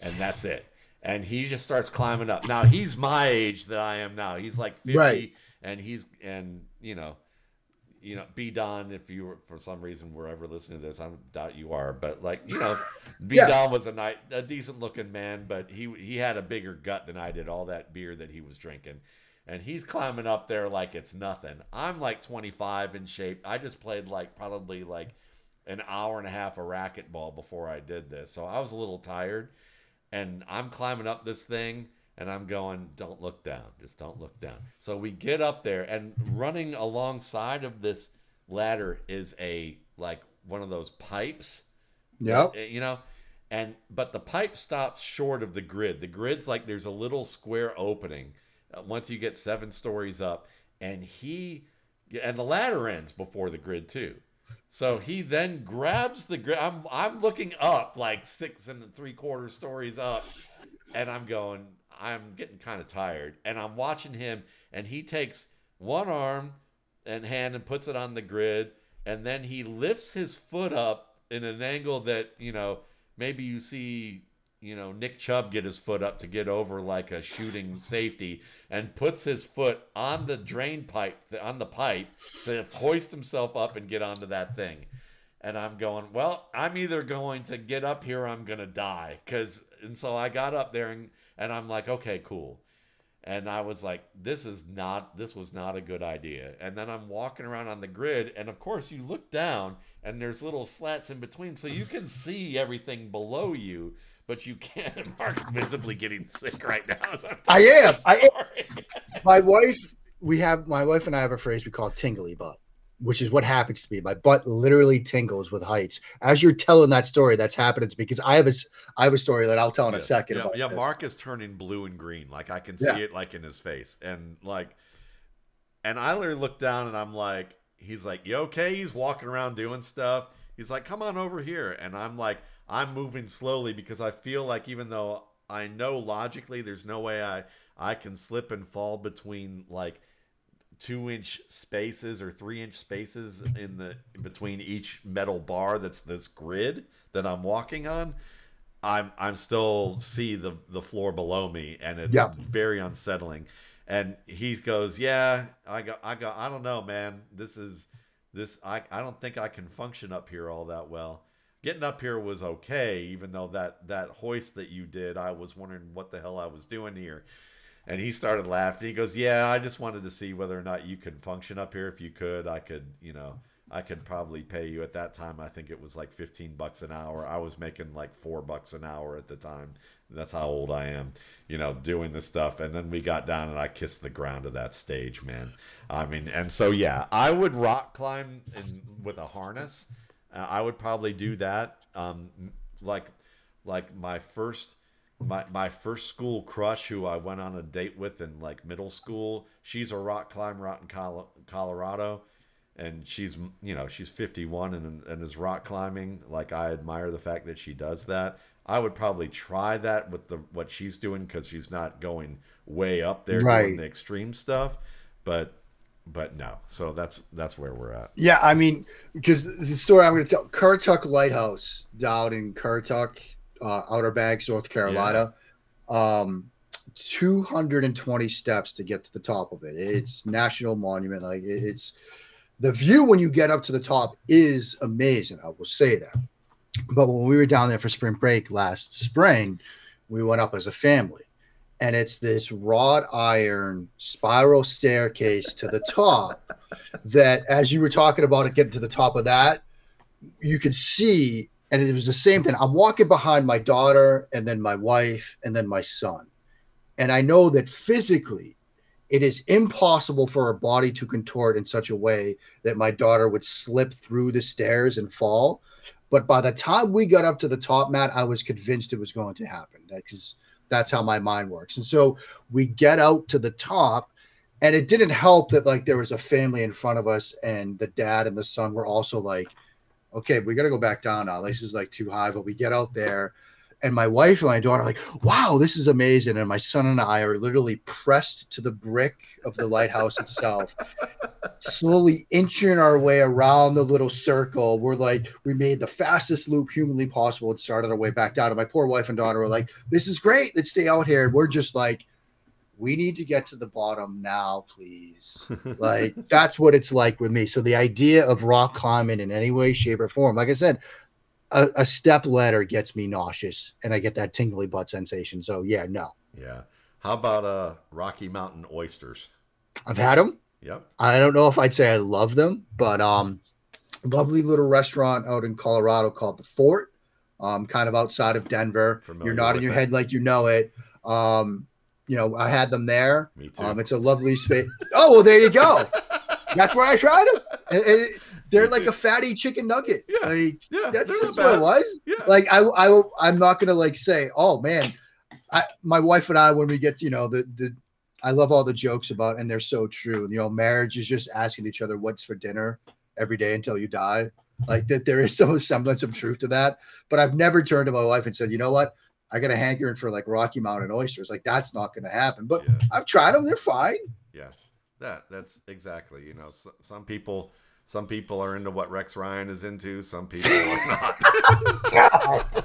and that's it. And he just starts climbing up. Now he's my age that I am now. He's like 50, right. And he's B. Don, if you were, for some reason, were ever listening to this, I doubt you are, but B. Yeah. Don was a decent looking man, but he had a bigger gut than I did, all that beer that he was drinking. And he's climbing up there like it's nothing. I'm like 25 in shape. I just played probably an hour and a half of racquetball before I did this. So I was a little tired, and I'm climbing up this thing. And I'm going, don't look down. Just don't look down. So we get up there, and running alongside of this ladder is one of those pipes. Yep. But the pipe stops short of the grid. The grid's like there's a little square opening once you get 7 stories up. And he and the ladder ends before the grid too. So he then grabs the grid. I'm looking up like 6 3/4 stories up, and I'm going, I'm getting kind of tired, and I'm watching him, and he takes one arm and hand and puts it on the grid, and then he lifts his foot up in an angle that, you know, maybe you see, you know, Nick Chubb get his foot up to get over like a shooting safety, and puts his foot on the drain pipe, on the pipe, to hoist himself up and get onto that thing. And I'm going, well, I'm either going to get up here or I'm going to die. And so I got up there, and I'm like, okay, cool. And I was like, this was not a good idea. And then I'm walking around on the grid, and of course you look down and there's little slats in between, so you can see everything below you, but you can't. Mark's visibly getting sick right now. I am. My wife and I have a phrase we call tingly butt, which is what happens to me. My butt literally tingles with heights. As you're telling that story, that's happening to me, because I have a story that I'll tell in a second. Yeah, Mark is turning blue and green. Like, I can see it, like, in his face. And, like, and I literally look down, and I'm like, he's like, you okay? He's walking around doing stuff. He's like, come on over here. And I'm like, I'm moving slowly, because I feel like, even though I know logically there's no way I can slip and fall between, like, 2-inch spaces or 3-inch spaces in between each metal bar that's this grid that I'm walking on, I'm still see the floor below me, and it's very unsettling. And he goes, yeah, I go, I don't know, man, I don't think I can function up here all that well. Getting up here was okay, even though that hoist that you did, I was wondering what the hell I was doing here. And he started laughing. He goes, yeah, I just wanted to see whether or not you could function up here. If you could, I could probably pay you. At that time, I think it was like $15 an hour. I was making like $4 an hour at the time. That's how old I am, you know, doing this stuff. And then we got down, and I kissed the ground of that stage, man. I mean, and so, yeah, I would rock climb with a harness. I would probably do that. Like my first... My first school crush, who I went on a date with in like middle school, she's a rock climber out in Colorado, and she's 51 and is rock climbing. Like, I admire the fact that she does that. I would probably try that with what she's doing, because she's not going way up there doing the extreme stuff, but no. So that's where we're at. Yeah, I mean, because the story I'm going to tell, Currituck Lighthouse down in Currituck, Outer Banks, North Carolina, 220 steps to get to the top of it. It's national monument. Like, it's the view when you get up to the top is amazing. I will say that. But when we were down there for spring break last spring, we went up as a family, and it's this wrought iron spiral staircase to the top that, as you were talking about it, getting to the top of that, you could see. And it was the same thing. I'm walking behind my daughter, and then my wife, and then my son. And I know that physically it is impossible for her body to contort in such a way that my daughter would slip through the stairs and fall. But by the time we got up to the top, Matt, I was convinced it was going to happen, because that's how my mind works. And so we get out to the top, and it didn't help that, like, there was a family in front of us, and the dad and the son were also like, okay, we got to go back down now. This is like too high. But we get out there, and my wife and my daughter are like, wow, this is amazing. And my son and I are literally pressed to the brick of the lighthouse itself, slowly inching our way around the little circle. We're like, we made the fastest loop humanly possible and started our way back down. And my poor wife and daughter were like, this is great. Let's stay out here. And we're just like, we need to get to the bottom now, please. Like, that's what it's like with me. So the idea of rock climbing in any way, shape, or form, like I said, a step ladder gets me nauseous, and I get that tingly butt sensation. So yeah, no. Yeah. How about Rocky Mountain oysters? I've had them. Yep. I don't know if I'd say I love them, but lovely little restaurant out in Colorado called The Fort, kind of outside of Denver. Familiar. You're nodding your head like you know it. You know, I had them there. Me too. It's a lovely space. Oh, well, there you go. That's where I tried them. They're like a fatty chicken nugget. Yeah. Like, yeah, that's what it was. Yeah. Like, I'm not going to, like, say, oh, man, my wife and I, when we get, you know, the I love all the jokes about, and they're so true. You know, marriage is just asking each other what's for dinner every day until you die. Like that, there is some semblance of truth to that. But I've never turned to my wife and said, you know what? I got a hankering for like Rocky Mountain oysters. Like that's not going to happen. But yeah. I've tried them; they're fine. Yeah, that's exactly. You know, so, some people are into what Rex Ryan is into. Some people are not.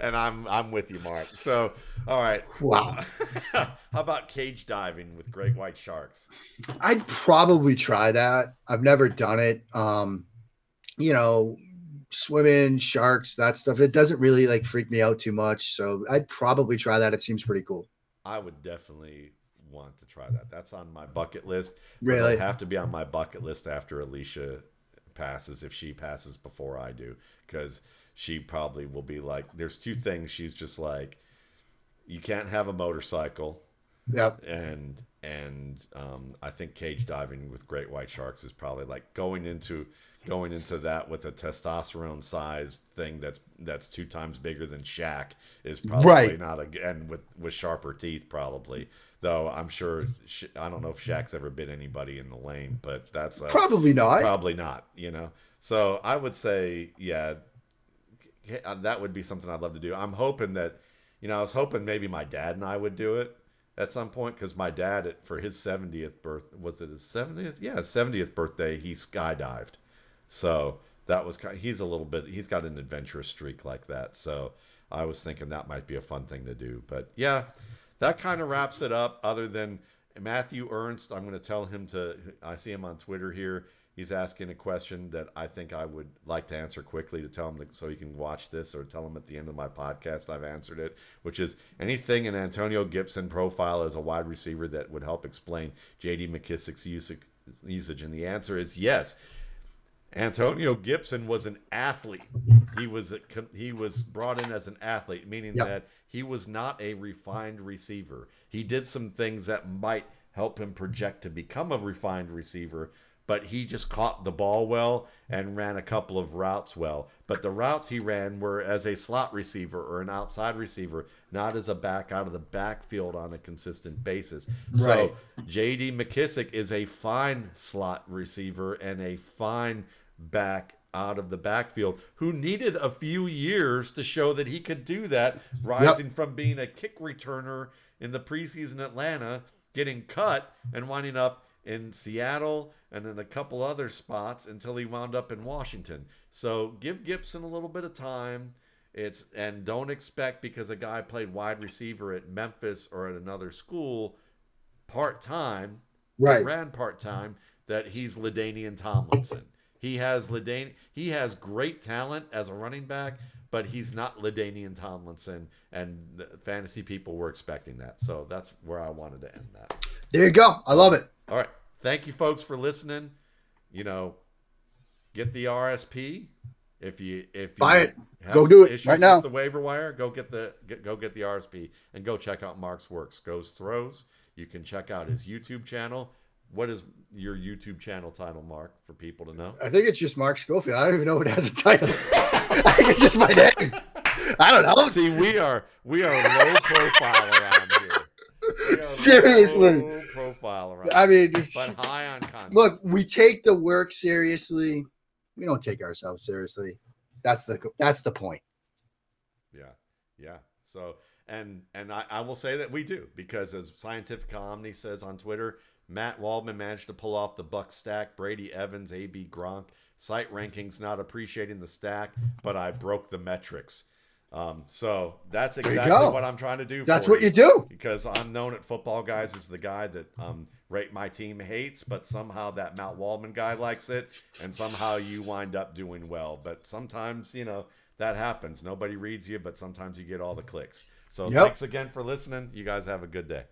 And I'm with you, Mark. So, all right. Wow. How about cage diving with great white sharks? I'd probably try that. I've never done it. You know, swimming, sharks, that stuff. It doesn't really like freak me out too much. So I'd probably try that. It seems pretty cool. I would definitely want to try that. That's on my bucket list. Really? It have to be on my bucket list after Alicia passes, if she passes before I do, because she probably will be like, there's two things she's just like, you can't have a motorcycle. Yep. And I think cage diving with great white sharks is probably like going into that with a testosterone sized thing that's 2 times bigger than Shaq is probably right. Not a, and with sharper teeth probably. Though I'm sure, I don't know if Shaq's ever bit anybody in the lane, but that's probably not, you know? So I would say, yeah, that would be something I'd love to do. I'm hoping that, you know, I was hoping maybe my dad and I would do it at some point, because my dad, for his 70th birthday, was it his 70th? Yeah, his 70th birthday, he skydived. So that was kind of, he's got an adventurous streak like that. So I was thinking that might be a fun thing to do. But yeah, that kind of wraps it up. Other than Matthew Ernst, I'm going to tell him to, I see him on Twitter here. He's asking a question that I think I would like to answer quickly to tell him so he can watch this, or tell him at the end of my podcast I've answered it, which is anything in Antonio Gibson profile as a wide receiver that would help explain J.D. McKissick's usage. And the answer is yes. Antonio Gibson was an athlete. He was brought in as an athlete, meaning that he was not a refined receiver. He did some things that might help him project to become a refined receiver, but he just caught the ball well and ran a couple of routes well. But the routes he ran were as a slot receiver or an outside receiver, not as a back out of the backfield on a consistent basis. Right. So J.D. McKissick is a fine slot receiver and a fine back out of the backfield who needed a few years to show that he could do that, rising from being a kick returner in the preseason Atlanta, getting cut and winding up in Seattle and in a couple other spots until he wound up in Washington. So give Gibson a little bit of time. And don't expect, because a guy played wide receiver at Memphis or at another school part-time, right, ran part-time, that he's LaDainian Tomlinson. He has great talent as a running back, but he's not LaDainian Tomlinson, and the fantasy people were expecting that. So that's where I wanted to end that. There you go. I love it. All right. Thank you, folks, for listening. You know, get the RSP. If you buy it, go do it right now. The waiver wire, go get the RSP and go check out Mark's works. Goes Throws. You can check out his YouTube channel. What is your YouTube channel title, Mark, for people to know? I think it's just Mark Schofield. I don't even know what has a title. I think it's just my name. I don't know. See, we are low profile around here. Seriously, low profile around. I mean, but high on content. Look, we take the work seriously. We don't take ourselves seriously. That's the point. Yeah. So, and I will say that we do, because as Scientific Omni says on Twitter, Matt Waldman managed to pull off the buck stack. Brady Evans, A.B. Gronk, site rankings not appreciating the stack, but I broke the metrics. So that's exactly what I'm trying to do. That's what you do, because I'm known at Football Guys as the guy that Rate My Team hates, but somehow that Matt Waldman guy likes it, and somehow you wind up doing well. But sometimes, you know, that happens. Nobody reads you, but sometimes you get all the clicks. So thanks again for listening. You guys have a good day.